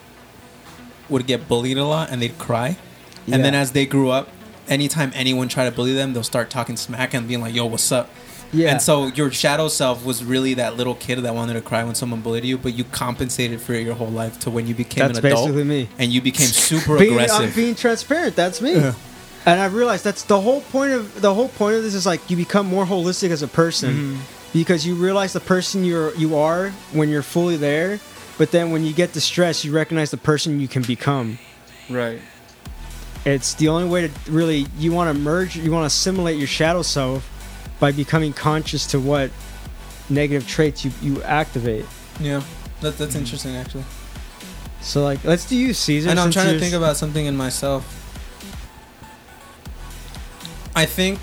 would get bullied a lot and they'd cry, yeah. and then as they grew up, anytime anyone tried to bully them, they'll start talking smack and being like, yo, what's up? Yeah. And so your shadow self was really that little kid that wanted to cry when someone bullied you, but you compensated for it your whole life to when you became that's an adult. That's basically me. And you became super being, aggressive. I'm being transparent. That's me. Yeah. And I realized that's the whole point of the whole point of this is like you become more holistic as a person mm-hmm. because you realize the person you're you are when you're fully there, but then when you get distressed, you recognize the person you can become. Right. It's the only way to really, you want to merge, you want to assimilate your shadow self by becoming conscious to what negative traits you, you activate. Yeah, that, that's mm-hmm. interesting, actually. So, like, let's do you, Caesar. And I'm trying to think about something in myself. I think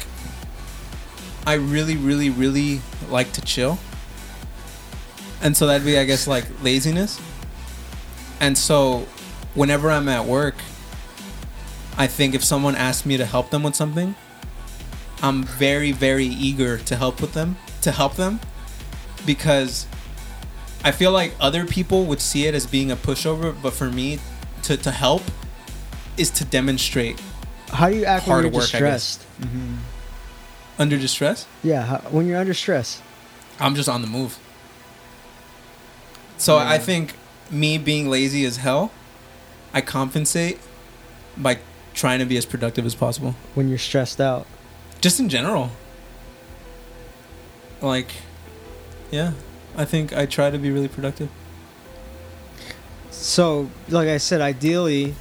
I really, really, really like to chill. And so that'd be, I guess, like laziness. And so whenever I'm at work, I think if someone asks me to help them with something, I'm very, very eager to help with them, to help them, because I feel like other people would see it as being a pushover, but for me, to, to help is to demonstrate. How do you act when you're work, distressed? Mm-hmm. Under distress? Yeah, how, when you're under stress. I'm just on the move. So yeah. I think me being lazy as hell, I compensate by trying to be as productive as possible. When you're stressed out? Just in general. Like, yeah, I think I try to be really productive. So, like I said, ideally,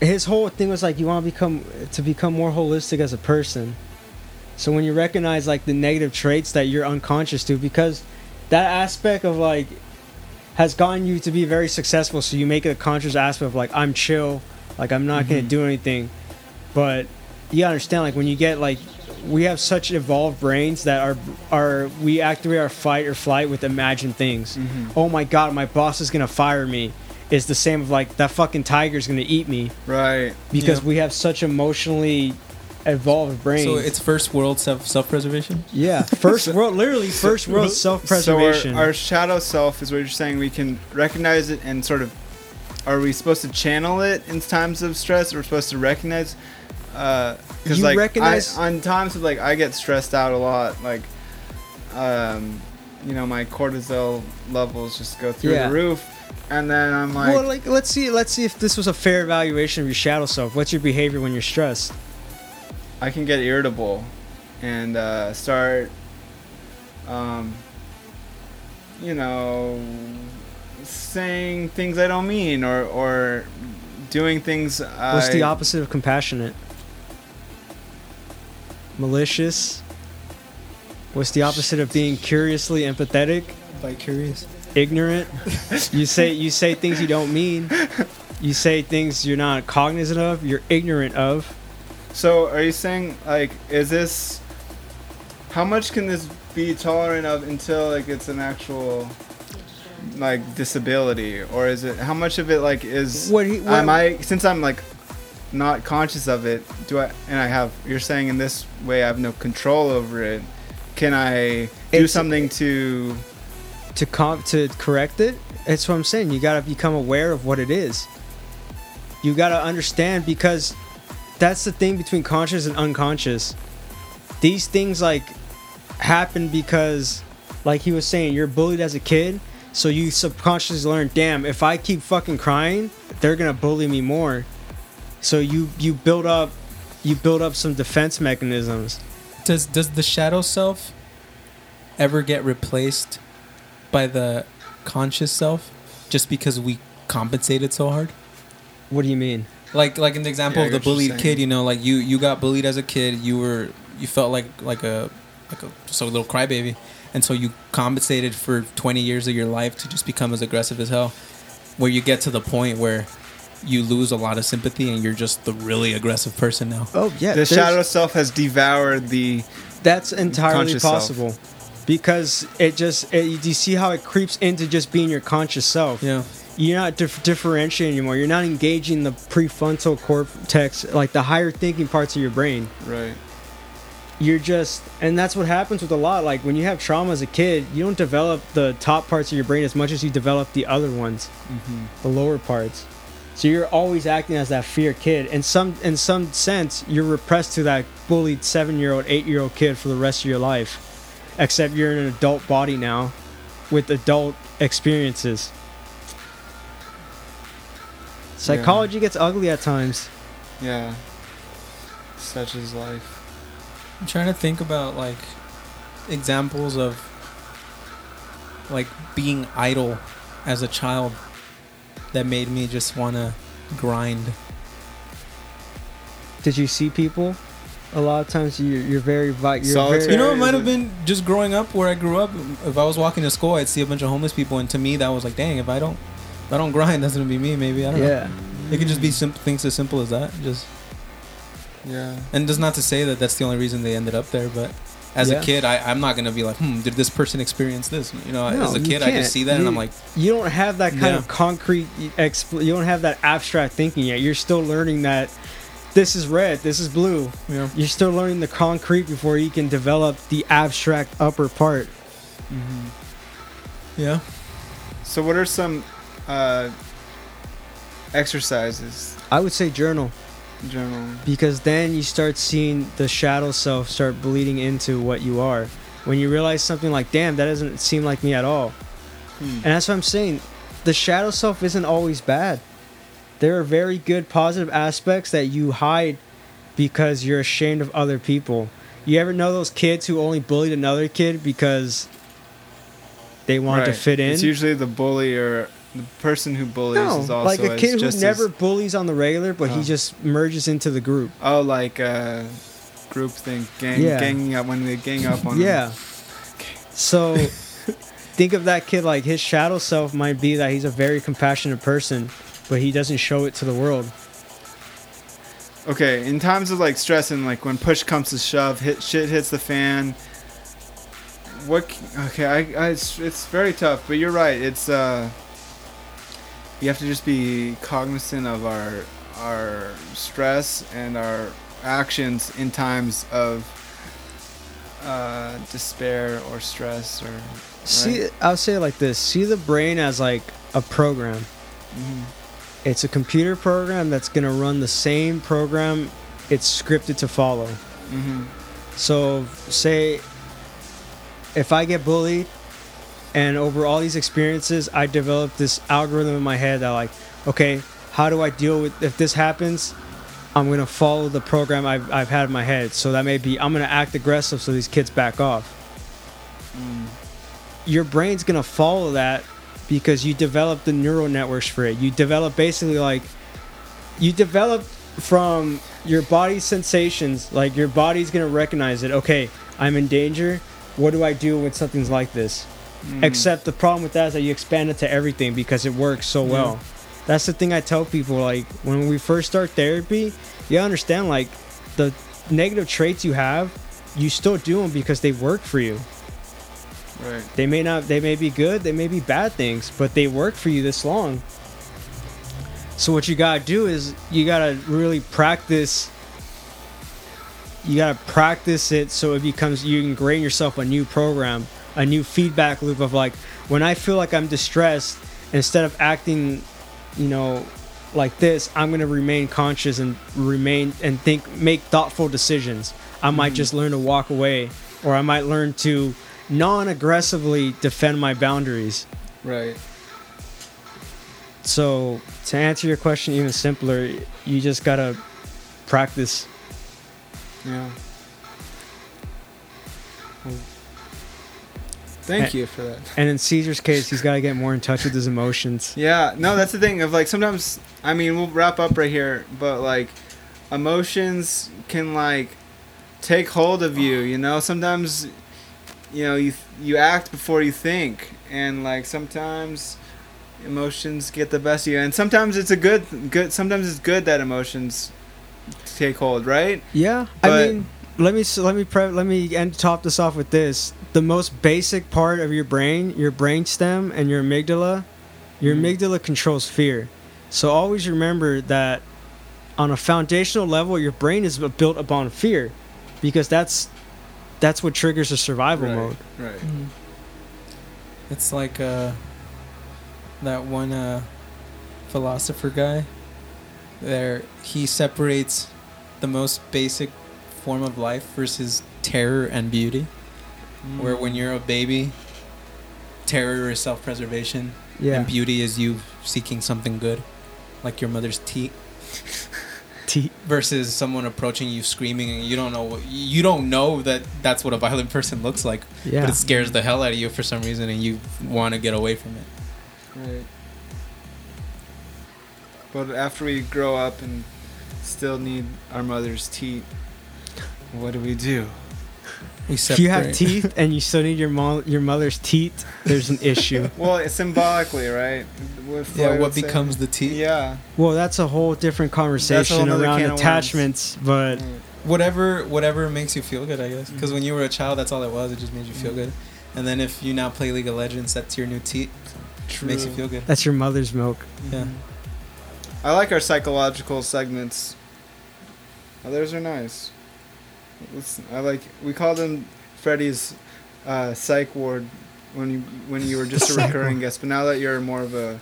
his whole thing was like you want to become to become more holistic as a person. So when you recognize like the negative traits that you're unconscious to, because that aspect of like has gotten you to be very successful. So you make it a conscious aspect of like, I'm chill. Like, I'm not mm-hmm. going to do anything. But you gotta understand, like, when you get, like, we have such evolved brains that our, our we activate our fight or flight with imagined things. Mm-hmm. Oh, my God, my boss is going to fire me. It's the same of, like, that fucking tiger is going to eat me. Right. Because yeah. we have such emotionally evolved brains. So it's first world self, self-preservation? Yeah. First world, literally first world self-preservation. So our, our shadow self is what you're saying. We can recognize it and sort of... Are we supposed to channel it in times of stress? Or we're supposed to recognize? Because uh, like recognize- I, on times of like I get stressed out a lot. Like, um, you know, my cortisol levels just go through yeah. the roof, and then I'm like, well, like let's see, let's see if this was a fair evaluation of your shadow self. What's your behavior when you're stressed? I can get irritable, and uh, start, um, you know. saying things I don't mean, or or doing things. I What's the opposite of compassionate? Malicious. What's the opposite of being curiously empathetic? By curious. Ignorant. You say you say things you don't mean. You say things you're not cognizant of. You're ignorant of. So are you saying like is this? How much can this be tolerant of until like it's an actual? Like disability, or is it how much of it like is what he, what, am I since I'm like not conscious of it do I and I have you're saying in this way I have no control over it, can I do something to to comp to correct it? That's what I'm saying. You gotta become aware of what it is. You gotta understand, because that's the thing between conscious and unconscious. These things like happen because like he was saying, you're bullied as a kid. So you subconsciously learn, damn, if I keep fucking crying, they're gonna bully me more. So you, you build up, you build up some defense mechanisms. Does does the shadow self ever get replaced by the conscious self just because we compensated so hard? What do you mean? Like like in the example yeah, of the bullied kid, you know, like you, you got bullied as a kid, you were you felt like like a like a just a little crybaby. And so you compensated for twenty years of your life to just become as aggressive as hell, where you get to the point where you lose a lot of sympathy and you're just the really aggressive person now. Oh, yeah. The shadow self has devoured the That's entirely possible. Self. Because it just, it, you see how it creeps into just being your conscious self. Yeah. You're not dif- differentiating anymore. You're not engaging the prefrontal cortex, like the higher thinking parts of your brain. Right. You're just, and that's what happens with a lot. Like when you have trauma as a kid, you don't develop the top parts of your brain as much as you develop the other ones, mm-hmm. the lower parts. So you're always acting as that fear kid. And some, in some sense, you're repressed to that bullied seven-year-old, eight-year-old kid for the rest of your life, except you're in an adult body now with adult experiences. Psychology yeah. gets ugly at times. Yeah. Such is life. I'm trying to think about, like, examples of, like, being idle as a child that made me just want to grind. Did you see people? A lot of times you're, you're very... Vi- you're very you know, it might have been just growing up where I grew up. If I was walking to school, I'd see a bunch of homeless people, and to me, that was like, dang, if I don't if I don't grind, that's going to be me, maybe. I don't yeah. know. It could just be sim- things as simple as that, just... Yeah. And that's not to say that that's the only reason they ended up there, but as yeah. a kid, I, I'm not going to be like, hmm, did this person experience this? You know, no, as a kid, I just see that you, and I'm like... You don't have that kind yeah. of concrete... Expl- you don't have that abstract thinking yet. You're still learning that this is red, this is blue. Yeah. You're still learning the concrete before you can develop the abstract upper part. Mm-hmm. Yeah. So what are some uh, exercises? I would say journal. General. Because then you start seeing the shadow self start bleeding into what you are. When you realize something like, damn, that doesn't seem like me at all. Hmm. And that's what I'm saying. The shadow self isn't always bad. There are very good positive aspects that you hide because you're ashamed of other people. You ever know those kids who only bullied another kid because they wanted right. to fit in? It's usually the bully or... The person who bullies no, is also like a kid who never as, bullies on the regular, but oh. he just merges into the group. Oh, like uh, group thing, gang, yeah. ganging up when they gang up on. yeah. Them. So, think of that kid like his shadow self might be that he's a very compassionate person, but he doesn't show it to the world. Okay, in times of like stress and like when push comes to shove, hit shit hits the fan. What? Okay, I, I it's, it's very tough, but you're right. It's uh. You have to just be cognizant of our our stress and our actions in times of uh, despair or stress. Or right? See, I'll say it like this. See the brain as like a program. Mm-hmm. It's a computer program that's going to run the same program it's scripted to follow. Mm-hmm. So say if I get bullied, and over all these experiences, I developed this algorithm in my head that like, okay, how do I deal with, if this happens, I'm going to follow the program I've, I've had in my head. So that may be, I'm going to act aggressive so these kids back off. Mm. Your brain's going to follow that because you develop the neural networks for it. You develop basically like, you develop from your body's sensations, like your body's going to recognize it. Okay, I'm in danger. What do I do when something's like this? Mm. Except the problem with that is that you expand it to everything because it works so well. Yeah. That's the thing I tell people, like when we first start therapy, you understand like the negative traits you have, you still do them because they work for you. Right. They may not, they may be good, they may be bad things, but they work for you this long. So what you gotta do is you gotta really practice. You gotta practice it so it becomes, you ingrain yourself a new program. A new feedback loop of like, when I feel like I'm distressed, instead of acting, you know, like this, I'm going to remain conscious and remain and think, make thoughtful decisions. I might mm. just learn to walk away, or I might learn to non-aggressively defend my boundaries. Right. So to answer your question even simpler, you just got to practice. Yeah. Thank and, you for that. And in Caesar's case, he's got to get more in touch with his emotions. Yeah, no, that's the thing of like sometimes, I mean, we'll wrap up right here, but like emotions can like take hold of you, you know? Sometimes, you know, you you act before you think, and like sometimes emotions get the best of you, and sometimes it's a good good sometimes it's good that emotions take hold, right? Yeah. But I mean, let me let me pre- let me end top this off with this. The most basic part of your brain, your brainstem and your amygdala, your mm. amygdala controls fear. So always remember that on a foundational level, your brain is built upon fear, because that's that's what triggers the survival right, mode. Right. Mm. It's like uh, that one uh, philosopher guy. There, he separates the most basic form of life versus terror and beauty. Mm. Where when you're a baby, terror is self-preservation, yeah. and beauty is you seeking something good, like your mother's teat. teat. Versus someone approaching you screaming, and you don't know what, you don't know that that's what a violent person looks like. Yeah. But it scares the hell out of you for some reason, and you want to get away from it. Right. But after we grow up and still need our mother's teeth, what do we do? We separate. If you have teeth and you still need your mo- your mother's teeth, there's an issue. Well, it's symbolically, right? What yeah, what becomes say. the teeth? Yeah. Well, that's a whole different conversation whole around attachments, but... Mm. Whatever whatever makes you feel good, I guess. Because mm. when you were a child, that's all it was. It just made you feel mm. good. And then if you now play League of Legends, that's your new teeth. True. Makes you feel good. That's your mother's milk. Yeah. Mm. I like our psychological segments. Oh, those are nice. Listen, I like. We call them Freddie's uh, psych ward when you when you were just a recurring guest, but now that you're more of a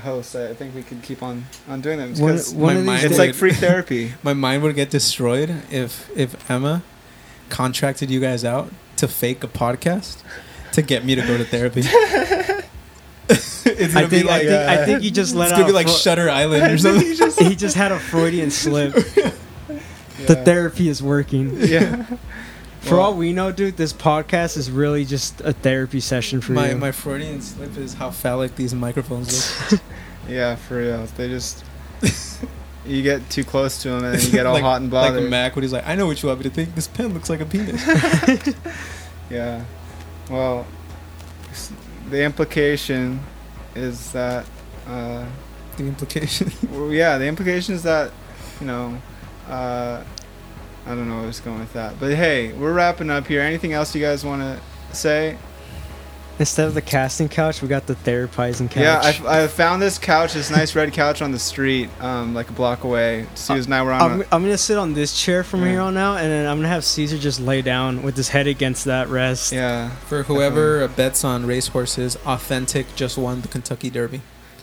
host, I think we could keep on, on doing them. One, one of these it's like free therapy. My mind would get destroyed if if Emma contracted you guys out to fake a podcast to get me to go to therapy. It's gonna I think, be like, I, think uh, I think you just let it's out. It's gonna be like Fro- Shutter Island or something. He just, he just had a Freudian slip. Yeah. The therapy is working. Yeah. For well, all we know, dude, this podcast is really just a therapy session for my, you. My Freudian slip is how phallic these microphones look. Yeah, for real. They just you get too close to them and then you get all like, hot and bothered. Like Mac when he's like, "I know what you want me to think. This pen looks like a penis." Yeah. Well, the implication. Is that uh, the implication? Well, yeah, the implication is that you know, uh, I don't know where it's going with that. But hey, we're wrapping up here. Anything else you guys want to say? Instead of the casting couch, we got the therapizing couch. Yeah, I, I found this couch, this nice red couch on the street, um, like a block away. Suze and I were on. I'm, a, I'm gonna sit on this chair from yeah. here on out, and then I'm gonna have Caesar just lay down with his head against that rest. Yeah. For whoever um, bets on racehorses, Authentic just won the Kentucky Derby.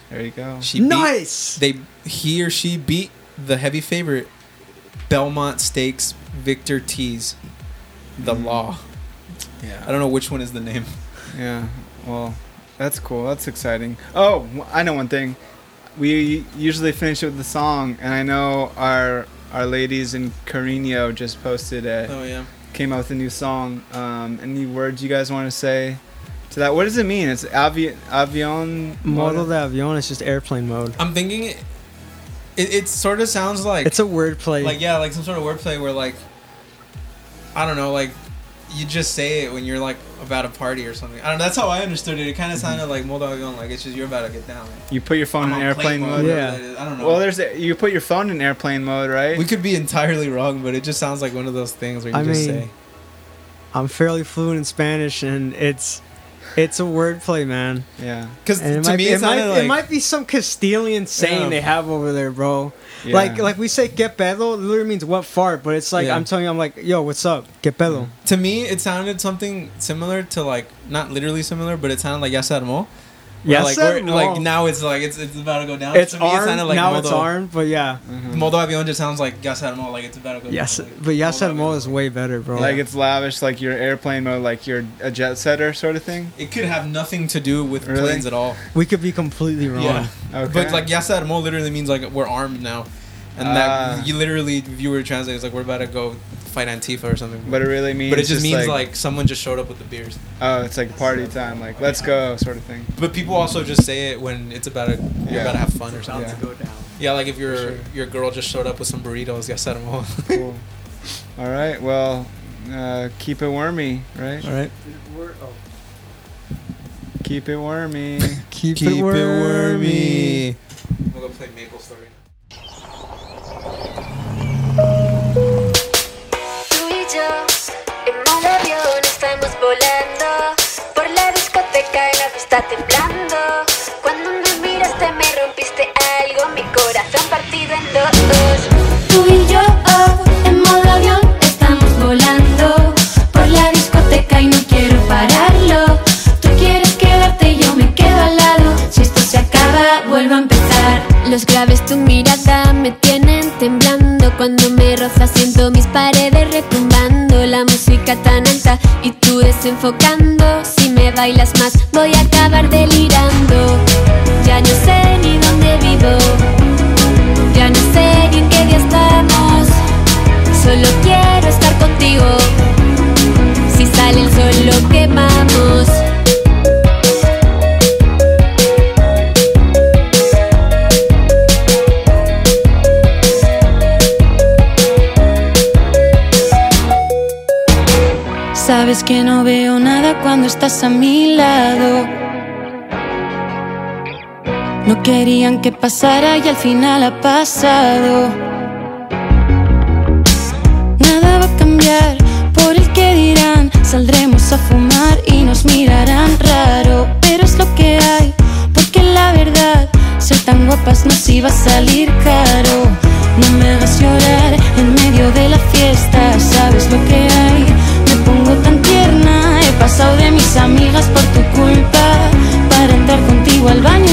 There you go. She nice. Beat, they he or she beat the heavy favorite, Belmont Stakes Victor Tees, the mm. Law. Yeah. I don't know which one is the name. Yeah, well, that's cool. That's exciting. Oh, I know one thing. We usually finish with the song, and I know our our ladies in Carino just posted it. Oh, yeah. Came out with a new song. Um, any words you guys want to say to that? What does it mean? It's avi- avion mode? Modo de avion is just airplane mode. I'm thinking it, it, it sort of sounds like... It's a wordplay. Like, yeah, like some sort of wordplay where, like, I don't know, like, you just say it when you're like about a party or something. I don't know. That's how I understood it. It kind of sounded like modo avion, like it's just you're about to get down. Like, you put your phone in airplane mode. mode. Yeah. I don't know. Well, there's a, you put your phone in airplane mode, right? We could be entirely wrong, but it just sounds like one of those things where you I just mean, say. I'm fairly fluent in Spanish, and it's it's a wordplay, man. Yeah. Because to me, be, it, might, like, it might be some Castilian saying yeah. they have over there, bro. Yeah. Like like we say que pedo, it literally means what fart, but it's like yeah. I'm telling you, I'm like, yo, what's up? Que pedo. Mm-hmm. To me, it sounded something similar to like not literally similar, but it sounded like ya se armó. Yeah, like, like now it's like it's it's about to go down. It's to armed, me, it like now modo, it's armed, but yeah. Mm-hmm. Modo avión just sounds like ya se armó, like it's about to go down. Yes, like, but ya se armó is way better, bro. Like it's lavish, like your airplane mode, like you're a jet setter sort of thing. It could have nothing to do with really? planes at all. We could be completely wrong. Yeah. Okay. But like ya se armó literally means like we're armed now, and uh, that you literally viewer translates like we're about to go fight Antifa or something. But it really means. But it just, just means like, like someone just showed up with the beers. Oh, it's like party time, like let's go sort of thing. But people also just say it when it's about a yeah. you're about to have fun or something. Yeah. To go down. Yeah, like if your sure. your girl just showed up with some burritos, ya se armó. Cool. All right, well, uh, keep it wormy, right? All right. Keep it wormy. Keep, Keep it wormy. We'll go play Maple Story. En un avión estamos volando, por la discoteca el agua está temblando. Cuando me miraste me rompiste algo, mi corazón partido en dos. Tú y yo, oh, en modo avión estamos volando, por la discoteca y no quiero pararlo. Tú quieres quedarte y yo me quedo al lado, si esto se acaba vuelvo a empezar. Los graves tu mirada me tienen temblando, cuando me rozas siento mis paredes retumbando. La música tan alta y tú desenfocando. Si me bailas más voy a acabar delirando. Ya no sé ni dónde vivo, ya no sé ni en qué día estamos. Solo quiero estar contigo. Si sale el sol lo quemamos. Sabes que no veo nada cuando estás a mi lado. No querían que pasara y al final ha pasado. Nada va a cambiar por el que dirán. Saldremos a fumar y nos mirarán raro, pero es lo que hay, porque la verdad, ser tan guapas nos iba a salir caro. No me hagas llorar en medio de la fiesta. Sabes lo que hay, me pongo tan tierna. He pasado de mis amigas por tu culpa para entrar contigo al baño